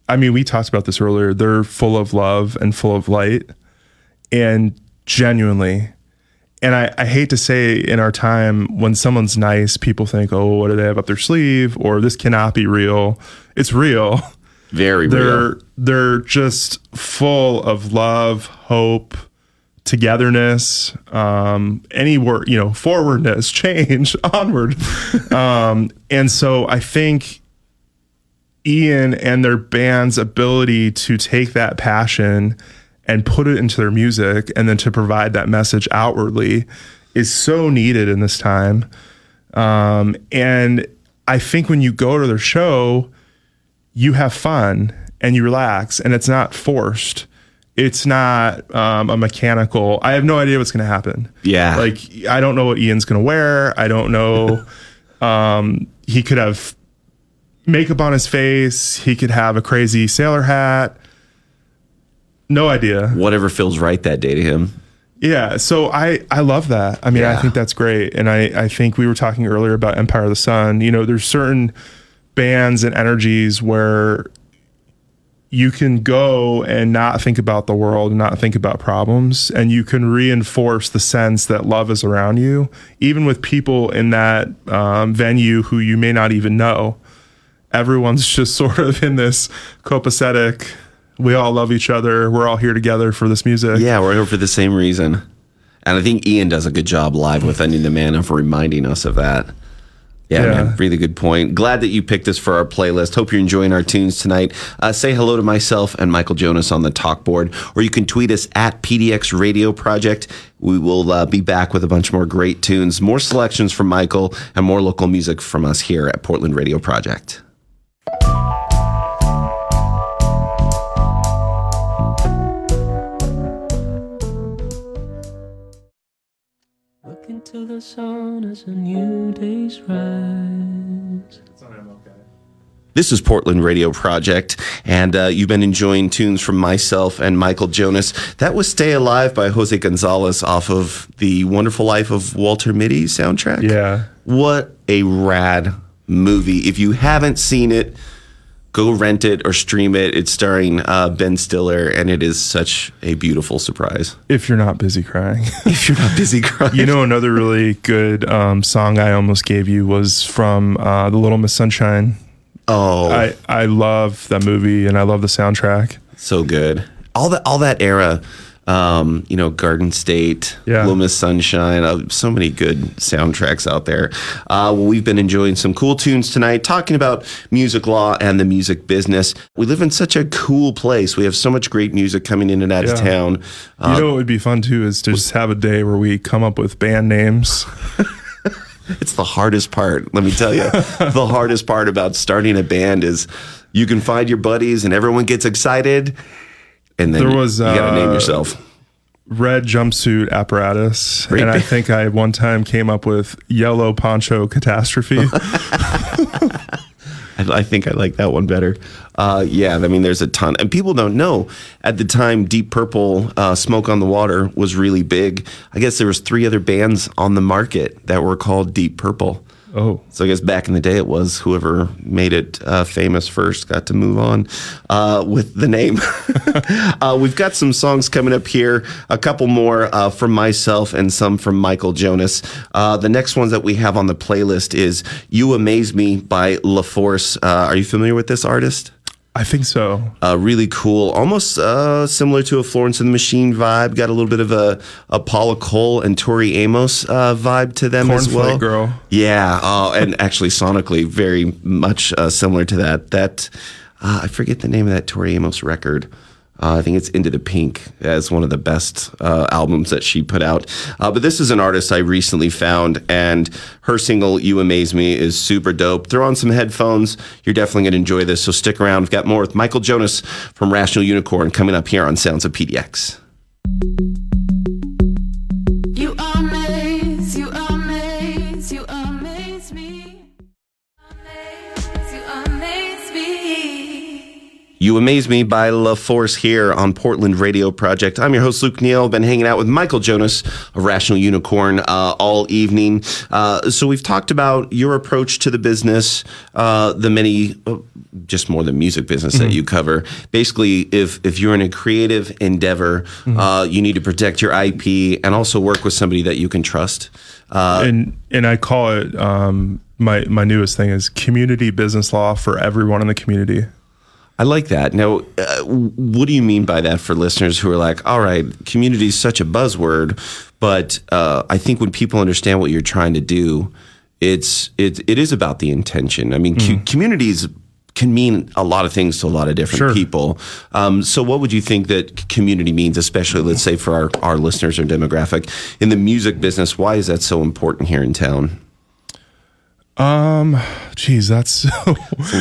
I mean, we talked about this earlier. They're full of love and full of light, and genuinely. And I hate to say, in our time, when someone's nice, people think, oh, what do they have up their sleeve? Or this cannot be real. It's real. Very real. They're just full of love, hope, togetherness, any word, you know, forwardness, change, onward. And so I think Ian and their band's ability to take that passion and put it into their music and then to provide that message outwardly is so needed in this time. And I think when you go to their show, you have fun and you relax, and it's not forced. It's not a mechanical, I have no idea what's going to happen. Yeah. Like, I don't know what Ian's going to wear. I don't know. He could have makeup on his face. He could have a crazy sailor hat. No idea. Whatever feels right that day to him. Yeah. So I love that. I mean, yeah. I think that's great. And I think we were talking earlier about Empire of the Sun. You know, there's certain bands and energies where you can go and not think about the world and not think about problems. And you can reinforce the sense that love is around you, even with people in that venue who you may not even know. Everyone's just sort of in this copacetic, we all love each other. We're all here together for this music. Yeah, we're here for the same reason. And I think Ian does a good job live with Onion the Man of reminding us of that. Yeah, yeah. Man, really good point. Glad that you picked this for our playlist. Hope you're enjoying our tunes tonight. Say hello to myself and Michael Jonas on the talk board, or you can tweet us at PDX Radio Project. We will be back with a bunch more great tunes, more selections from Michael, and more local music from us here at Portland Radio Project. Till the sun as a new day's rise. It's on MLK. This is Portland Radio Project, and you've been enjoying tunes from myself and Michael Jonas. That was Stay Alive by Jose Gonzalez off of the Wonderful Life of Walter Mitty soundtrack. Yeah. What a rad movie. If you haven't seen it, go rent it or stream it. It's starring Ben Stiller, and it is such a beautiful surprise. If you're not busy crying. If you're not busy crying. You know, another really good song I almost gave you was from The Little Miss Sunshine. Oh. I love that movie, and I love the soundtrack. So good. All that era, you know, Garden State, yeah. Little Miss Sunshine, so many good soundtracks out there. Well, we've been enjoying some cool tunes tonight, talking about music law and the music business. We live in such a cool place. We have so much great music coming in and out of town. You know what would be fun, too, is to just have a day where we come up with band names. It's the hardest part, let me tell you. The hardest part about starting a band is you can find your buddies and everyone gets excited. And then there was, you got to name yourself. Red Jumpsuit Apparatus. Great. And I think I one time came up with Yellow Poncho Catastrophe. I think I like that one better. Yeah, I mean, there's a ton. And people don't know. At the time, Deep Purple, Smoke on the Water was really big. I guess there was 3 other bands on the market that were called Deep Purple. Oh, so I guess back in the day it was whoever made it famous first got to move on with the name. We've got some songs coming up here, a couple more from myself and some from Michael Jonas. The next ones that we have on the playlist is You Amaze Me by LaForce. Are you familiar with this artist? I think so. Really cool. Almost similar to a Florence and the Machine vibe. Got a little bit of a Paula Cole and Tori Amos vibe to them as well. Cornflake Girl. Yeah. And actually sonically very much similar to that. That I forget the name of that Tori Amos record. I think it's Into the Pink as one of the best albums that she put out. But this is an artist I recently found, and her single, You Amaze Me, is super dope. Throw on some headphones. You're definitely going to enjoy this, so stick around. We've got more with Michael Jonas from Rational Unicorn coming up here on Sounds of PDX. You Amaze Me by LaForce here on Portland Radio Project. I'm your host, Luke Neal. Been hanging out with Michael Jonas of Rational Unicorn all evening. So we've talked about your approach to the business, the many, just more than music business that you cover. Basically, if you're in a creative endeavor, you need to protect your IP and also work with somebody that you can trust. And I call it, my newest thing is community business law for everyone in the community. I like that. Now, what do you mean by that for listeners who are like, all right, community is such a buzzword, but I think when people understand what you're trying to do, it is about the intention. I mean, communities can mean a lot of things to a lot of different people. So what would you think that community means, especially, let's say, for our listeners or demographic? In the music business, why is that so important here in town? Geez, that's a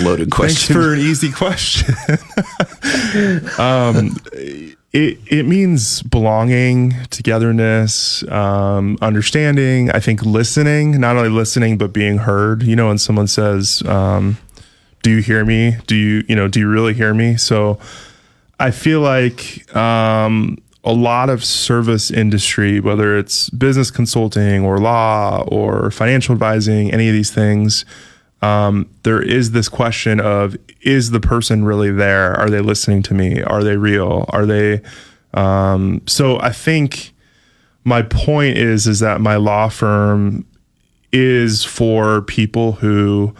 loaded question. Thanks for an easy question. It means belonging, togetherness, understanding. I think listening, not only listening, but being heard. You know, when someone says, do you hear me? Do you really hear me? So I feel like, a lot of service industry, whether it's business consulting or law or financial advising, any of these things, there is this question of, is the person really there? Are they listening to me? Are they real? Are they? So I think my point is that my law firm is for people who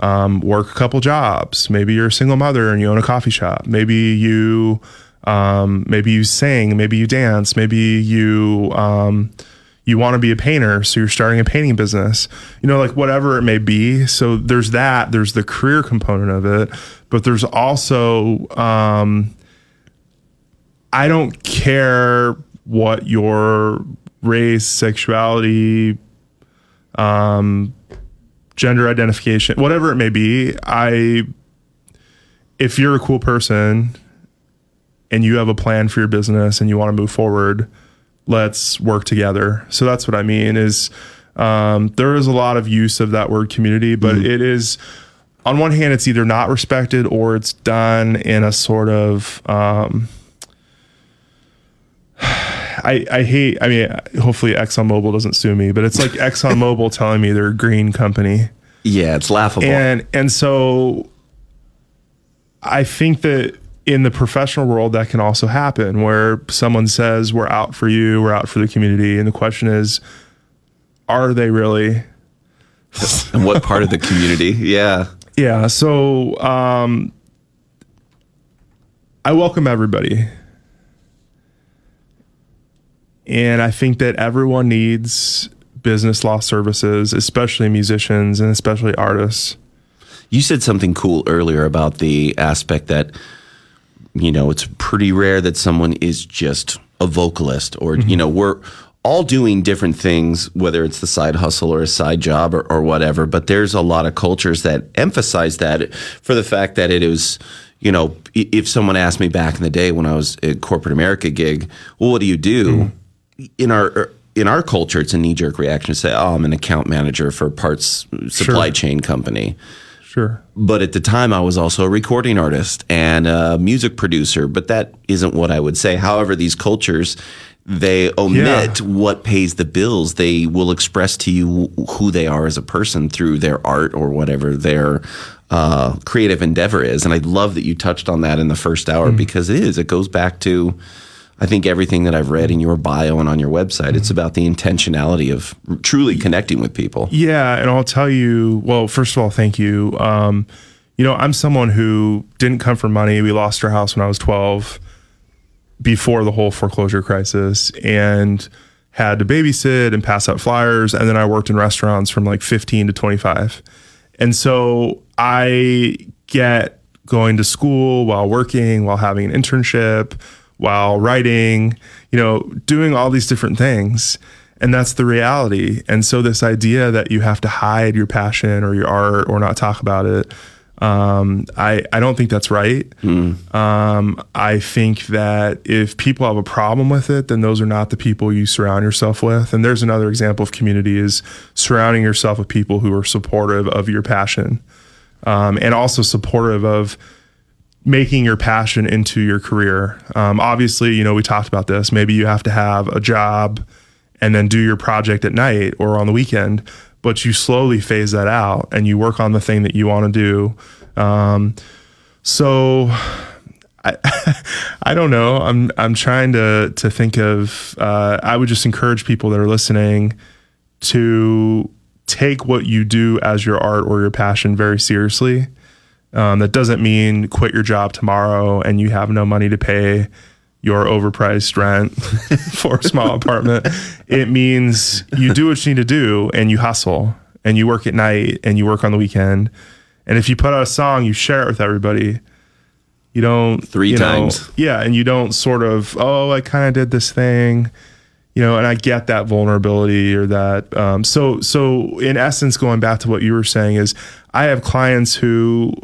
work a couple jobs. Maybe you're a single mother and you own a coffee shop. Maybe you sing, maybe you dance, maybe you want to be a painter, so you're starting a painting business, you know, like whatever it may be. So there's that, there's the career component of it, but there's also, I don't care what your race, sexuality, gender identification, whatever it may be. If you're a cool person and you have a plan for your business and you want to move forward, let's work together. So that's what I mean is, there is a lot of use of that word community, but it is, on one hand, it's either not respected or it's done in a sort of, hopefully ExxonMobil doesn't sue me, but it's like ExxonMobil telling me they're a green company. Yeah, it's laughable. And so I think that in the professional world, that can also happen where someone says, we're out for you, we're out for the community. And the question is, are they really? And what part of the community? Yeah. Yeah. So I welcome everybody. And I think that everyone needs business law services, especially musicians and especially artists. You said something cool earlier about the aspect that, you know, it's pretty rare that someone is just a vocalist or, you know, we're all doing different things, whether it's the side hustle or a side job or whatever. But there's a lot of cultures that emphasize that for the fact that it is, you know, if someone asked me back in the day when I was at Corporate America gig, well, what do you do? In our culture, it's a knee-jerk reaction to say, oh, I'm an account manager for a parts supply chain company. Sure. But at the time, I was also a recording artist and a music producer, but that isn't what I would say. However, these cultures, they omit what pays the bills. They will express to you who they are as a person through their art or whatever their creative endeavor is. And I love that you touched on that in the first hour because it goes back to, I think, everything that I've read in your bio and on your website. It's about the intentionality of truly connecting with people. Yeah, and I'll tell you, well, first of all, thank you. You know, I'm someone who didn't come for money. We lost our house when I was 12 before the whole foreclosure crisis and had to babysit and pass out flyers. And then I worked in restaurants from like 15 to 25. And so I get going to school while working, while having an internship, while writing, you know, doing all these different things. And that's the reality. And so this idea that you have to hide your passion or your art or not talk about it, I don't think that's right. I think that if people have a problem with it, then those are not the people you surround yourself with. And there's another example of community is surrounding yourself with people who are supportive of your passion, and also supportive of making your passion into your career. Obviously, you know, we talked about this. Maybe you have to have a job and then do your project at night or on the weekend, but you slowly phase that out and you work on the thing that you want to do. I don't know. I'm trying to think of, I would just encourage people that are listening to take what you do as your art or your passion very seriously. That doesn't mean quit your job tomorrow and you have no money to pay your overpriced rent for a small apartment. It means you do what you need to do and you hustle and you work at night and you work on the weekend. And if you put out a song, you share it with everybody. You don't three times. Yeah. And you don't sort of, oh, I kind of did this thing, you know, and I get that vulnerability or that. So in essence, going back to what you were saying is I have clients who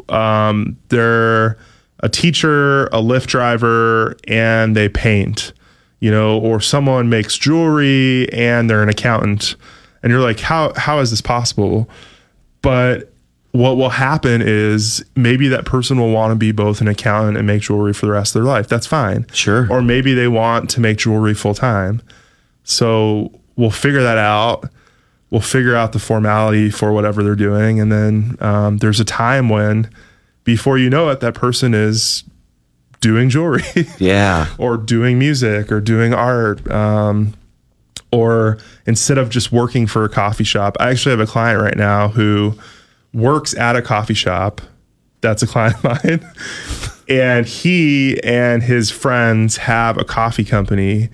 they're a teacher, a Lyft driver, and they paint, you know, or someone makes jewelry and they're an accountant. And you're like, how is this possible? But what will happen is maybe that person will want to be both an accountant and make jewelry for the rest of their life. That's fine. Sure. Or maybe they want to make jewelry full time. So we'll figure that out. We'll figure out the formality for whatever they're doing. And then there's a time when before you know it, that person is doing jewelry. Yeah. Or doing music or doing art. Or instead of just working for a coffee shop, I actually have a client right now who works at a coffee shop. That's a client of mine. And he and his friends have a coffee company,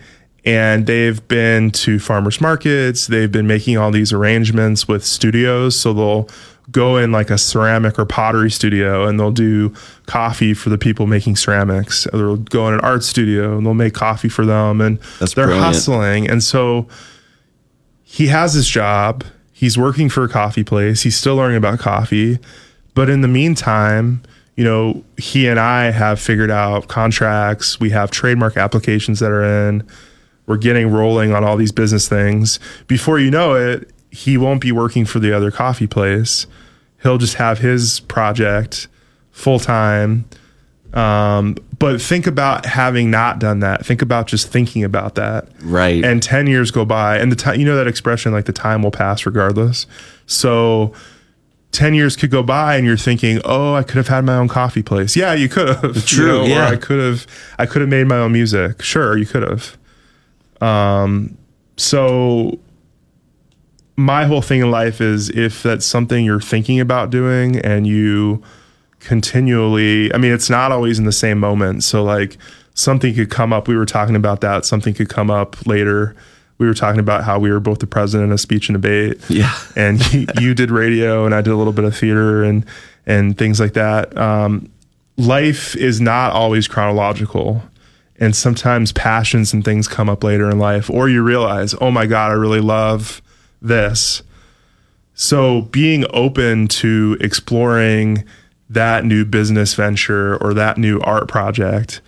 and they've been to farmers markets. They've been making all these arrangements with studios. So they'll go in like a ceramic or pottery studio and they'll do coffee for the people making ceramics. Or they'll go in an art studio and they'll make coffee for them. And that's they're brilliant. Hustling. And so he has his job. He's working for a coffee place. He's still learning about coffee. But in the meantime, you know, he and I have figured out contracts. We have trademark applications that are in. We're getting rolling on all these business things. Before you know it, he won't be working for the other coffee place. He'll just have his project full time. But think about having not done that. Think about just thinking about that. Right. And 10 years go by and the time, you know, that expression, like the time will pass regardless. So 10 years could go by and you're thinking, oh, I could have had my own coffee place. Yeah, you could have. True. You know, yeah. Or I could have made my own music. Sure. You could have. So my whole thing in life is if that's something you're thinking about doing and you continually, I mean, it's not always in the same moment. So like something could come up. We were talking about that. Something could come up later. We were talking about how we were both the president of speech and debate. Yeah. And you did radio and I did a little bit of theater and things like that. Life is not always chronological. And sometimes passions and things come up later in life, or you realize, oh my God, I really love this. So being open to exploring that new business venture or that new art project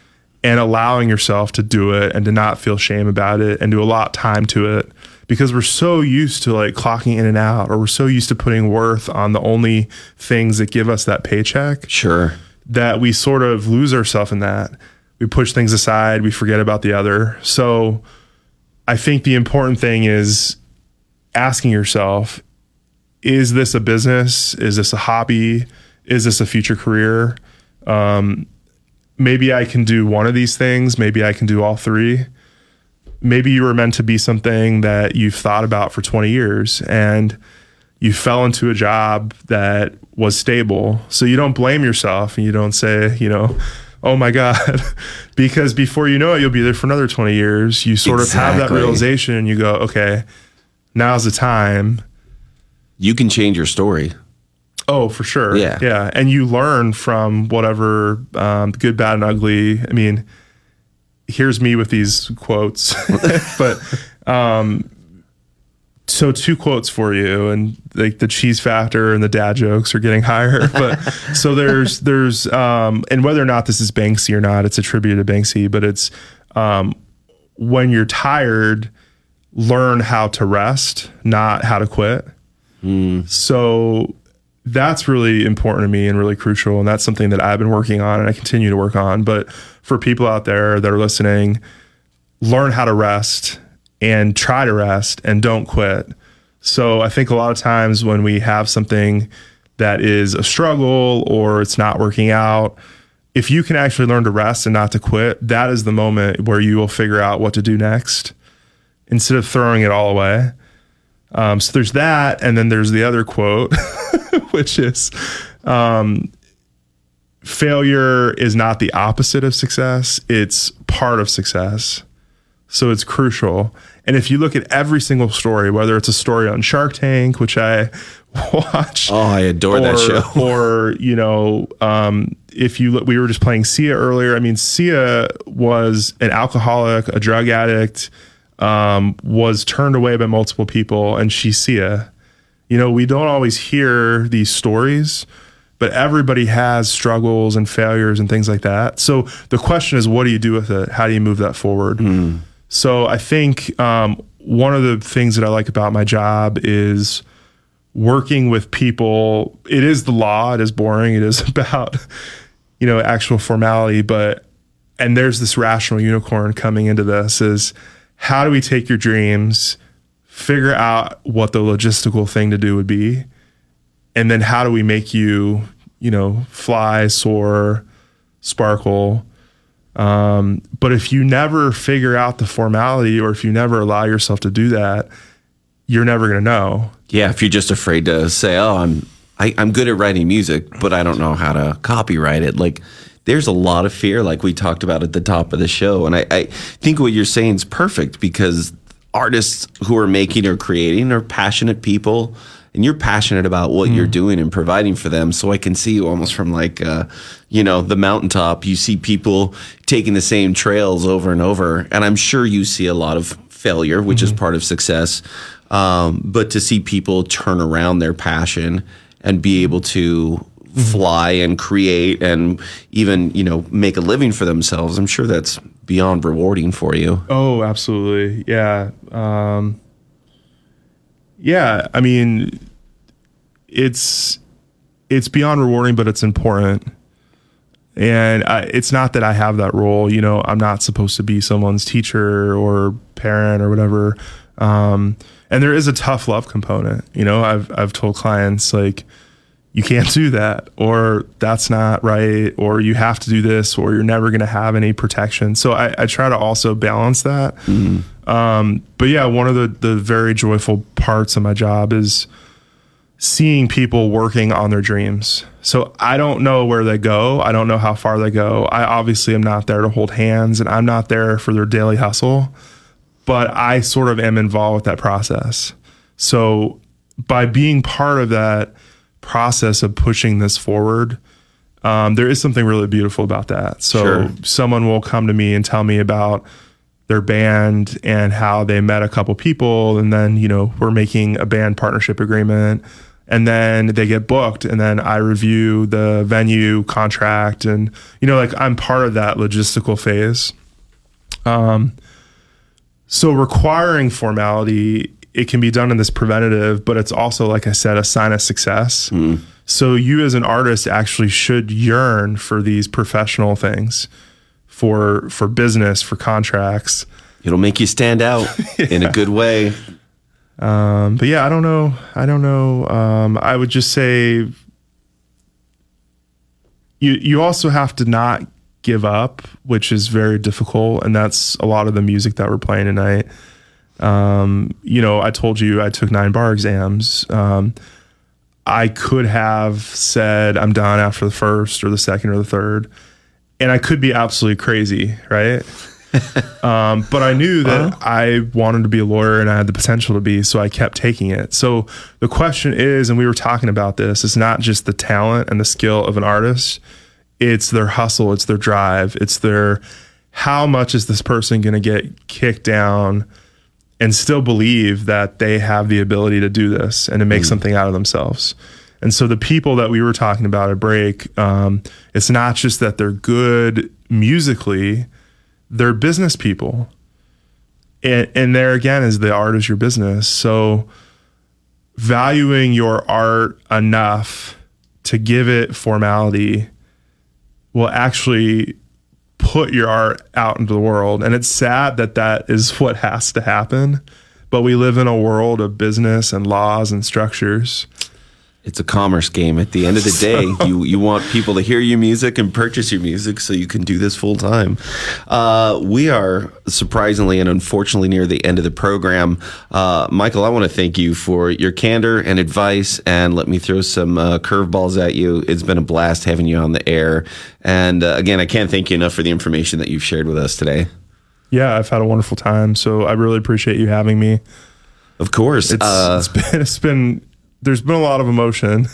and allowing yourself to do it and to not feel shame about it and to allot time to it, because we're so used to like clocking in and out, or we're so used to putting worth on the only things that give us that paycheck. Sure. That we sort of lose ourselves in that. We push things aside. We forget about the other. So I think the important thing is asking yourself, is this a business? Is this a hobby? Is this a future career? Maybe I can do one of these things. Maybe I can do all three. Maybe you were meant to be something that you've thought about for 20 years and you fell into a job that was stable. So you don't blame yourself and you don't say, you know, oh my God, because before you know it, you'll be there for another 20 years. You sort of have that realization and you go, okay, now's the time. You can change your story. Oh, for sure. Yeah. Yeah. And you learn from whatever good, bad, and ugly. I mean, here's me with these quotes. But so two quotes for you, and like the cheese factor and the dad jokes are getting higher. But so there's and whether or not this is Banksy or not, it's attributed to Banksy, but it's when you're tired, learn how to rest, not how to quit. Mm. So that's really important to me and really crucial. And that's something that I've been working on and I continue to work on. But for people out there that are listening, learn how to rest and try to rest and don't quit. So I think a lot of times when we have something that is a struggle or it's not working out, if you can actually learn to rest and not to quit, that is the moment where you will figure out what to do next instead of throwing it all away. So there's that. And then there's the other quote, which is failure is not the opposite of success. It's part of success. So it's crucial. And if you look at every single story, whether it's a story on Shark Tank, which I watch. Oh, I adore that show. Or, you know, if you look, we were just playing Sia earlier. I mean, Sia was an alcoholic, a drug addict, was turned away by multiple people, and she's Sia. You know, we don't always hear these stories, but everybody has struggles and failures and things like that. So the question is, what do you do with it? How do you move that forward? Mm. So I think one of the things that I like about my job is working with people. It is the law. It is boring. It is about, you know, actual formality. But, and there's this rational unicorn coming into this, is how do we take your dreams, figure out what the logistical thing to do would be, and then how do we make you, you know, fly, soar, sparkle? But if you never figure out the formality, or if you never allow yourself to do that, you're never going to know. Yeah, if you're just afraid to say, oh, I'm good at writing music, but I don't know how to copyright it. Like, there's a lot of fear, like we talked about at the top of the show. And I think what you're saying is perfect, because artists who are making or creating are passionate people. And you're passionate about what you're doing and providing for them. So I can see you almost from like, you know, the mountaintop. You see people taking the same trails over and over. And I'm sure you see a lot of failure, which is part of success. But to see people turn around their passion and be able to fly and create and even, you know, make a living for themselves, I'm sure that's beyond rewarding for you. Oh, absolutely. Yeah. Yeah, I mean, it's beyond rewarding, but it's important. And it's not that I have that role. You know, I'm not supposed to be someone's teacher or parent or whatever. And there is a tough love component. You know, I've told clients, like, you can't do that, or that's not right, or you have to do this, or you're never going to have any protection. So I try to also balance that. But yeah, one of the very joyful parts of my job is seeing people working on their dreams. So I don't know where they go. I don't know how far they go. I obviously am not there to hold hands, and I'm not there for their daily hustle, but I sort of am involved with that process. So by being part of that process of pushing this forward, there is something really beautiful about that. So someone will come to me and tell me about their band and how they met a couple people, and then, you know, we're making a band partnership agreement, and then they get booked, and then I review the venue contract, and, you know, like, I'm part of that logistical phase. So requiring formality, it can be done in this preventative, but it's also, like I said, a sign of success. So you as an artist actually should yearn for these professional things, for business, for contracts. It'll make you stand out in a good way. But yeah, I don't know. I would just say you also have to not give up, which is very difficult. And that's a lot of the music that we're playing tonight. You know, I told you I took 9 bar exams. I could have said I'm done after the first or the second or the third, and I could be absolutely crazy, right? But I knew that I wanted to be a lawyer, and I had the potential to be, so I kept taking it. So the question is, and we were talking about this, it's not just the talent and the skill of an artist, it's their hustle, it's their drive, it's their, how much is this person going to get kicked down and still believe that they have the ability to do this and to make something out of themselves. And so the people that we were talking about at break, it's not just that they're good musically, they're business people. And there again is the art is your business. So valuing your art enough to give it formality will actually put your art out into the world. And it's sad that that is what has to happen, but we live in a world of business and laws and structures. It's a commerce game. At the end of the day, you want people to hear your music and purchase your music so you can do this full time. We are surprisingly and unfortunately near the end of the program. Michael, I want to thank you for your candor and advice, and let me throw some curveballs at you. It's been a blast having you on the air. And again, I can't thank you enough for the information that you've shared with us today. Yeah, I've had a wonderful time. So I really appreciate you having me. Of course. It's been there's been a lot of emotion.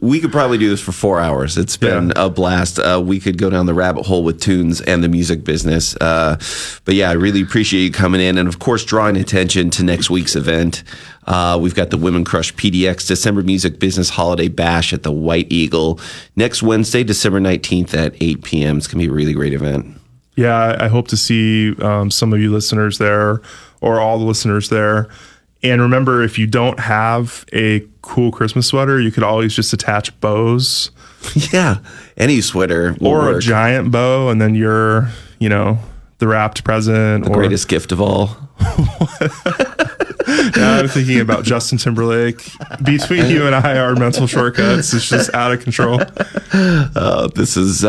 we could probably do this for 4 hours. It's been a blast. We could go down the rabbit hole with tunes and the music business. But yeah, I really appreciate you coming in and, of course, drawing attention to next week's event. We've got the Women Crush PDX December Music Business Holiday Bash at the White Eagle next Wednesday, December 19th at 8 p.m. It's going to be a really great event. Yeah, I hope to see some of you listeners there, or all the listeners there. And remember, if you don't have a cool Christmas sweater, you could always just attach bows. Yeah, any sweater will work. A giant bow, and then you're, the wrapped present. The greatest gift of all. Now I'm thinking about Justin Timberlake. Between you and I, our mental shortcuts is just out of control. This is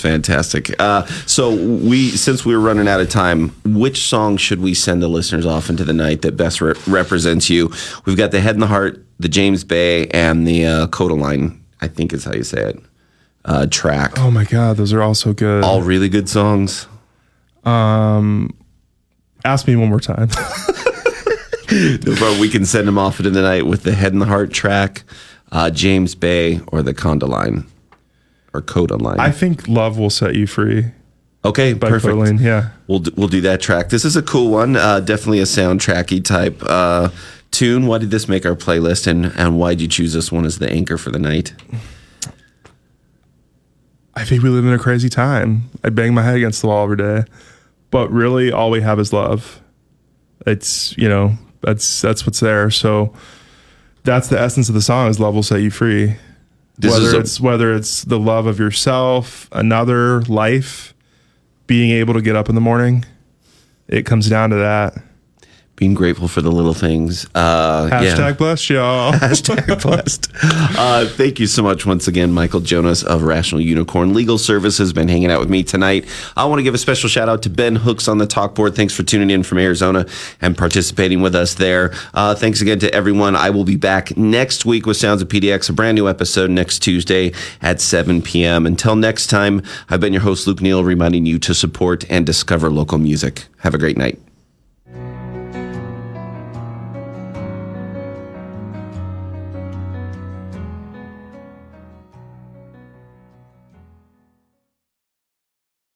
fantastic. So since we were running out of time, which song should we send the listeners off into the night that best represents you? We've got the Head and the Heart, the James Bay, and the Codaline, I think is how you say it, track. Oh my God, those are all so good. All really good songs. Ask me one more time. No problem. We can send them off into the night with the Head and the Heart track, James Bay, or the Condoline, or Codaline. I think Love Will Set You Free. Okay, perfect. Codaline, yeah, we'll do that track. This is a cool one. Definitely a soundtracky type tune. Why did this make our playlist, and why did you choose this one as the anchor for the night? I think we live in a crazy time. I bang my head against the wall every day, but really all we have is love. It's, that's what's there. So that's the essence of the song is love will set you free. Whether it's the love of yourself, another, life, being able to get up in the morning, it comes down to that. Being grateful for the little things. Hashtag blessed, y'all. Hashtag blessed. Thank you so much once again, Michael Jonas of Rational Unicorn Legal Services, been hanging out with me tonight. I want to give a special shout out to Ben Hooks on the talk board. Thanks for tuning in from Arizona and participating with us there. Thanks again to everyone. I will be back next week with Sounds of PDX, a brand new episode next Tuesday at 7 p.m. Until next time, I've been your host, Luke Neal, reminding you to support and discover local music. Have a great night.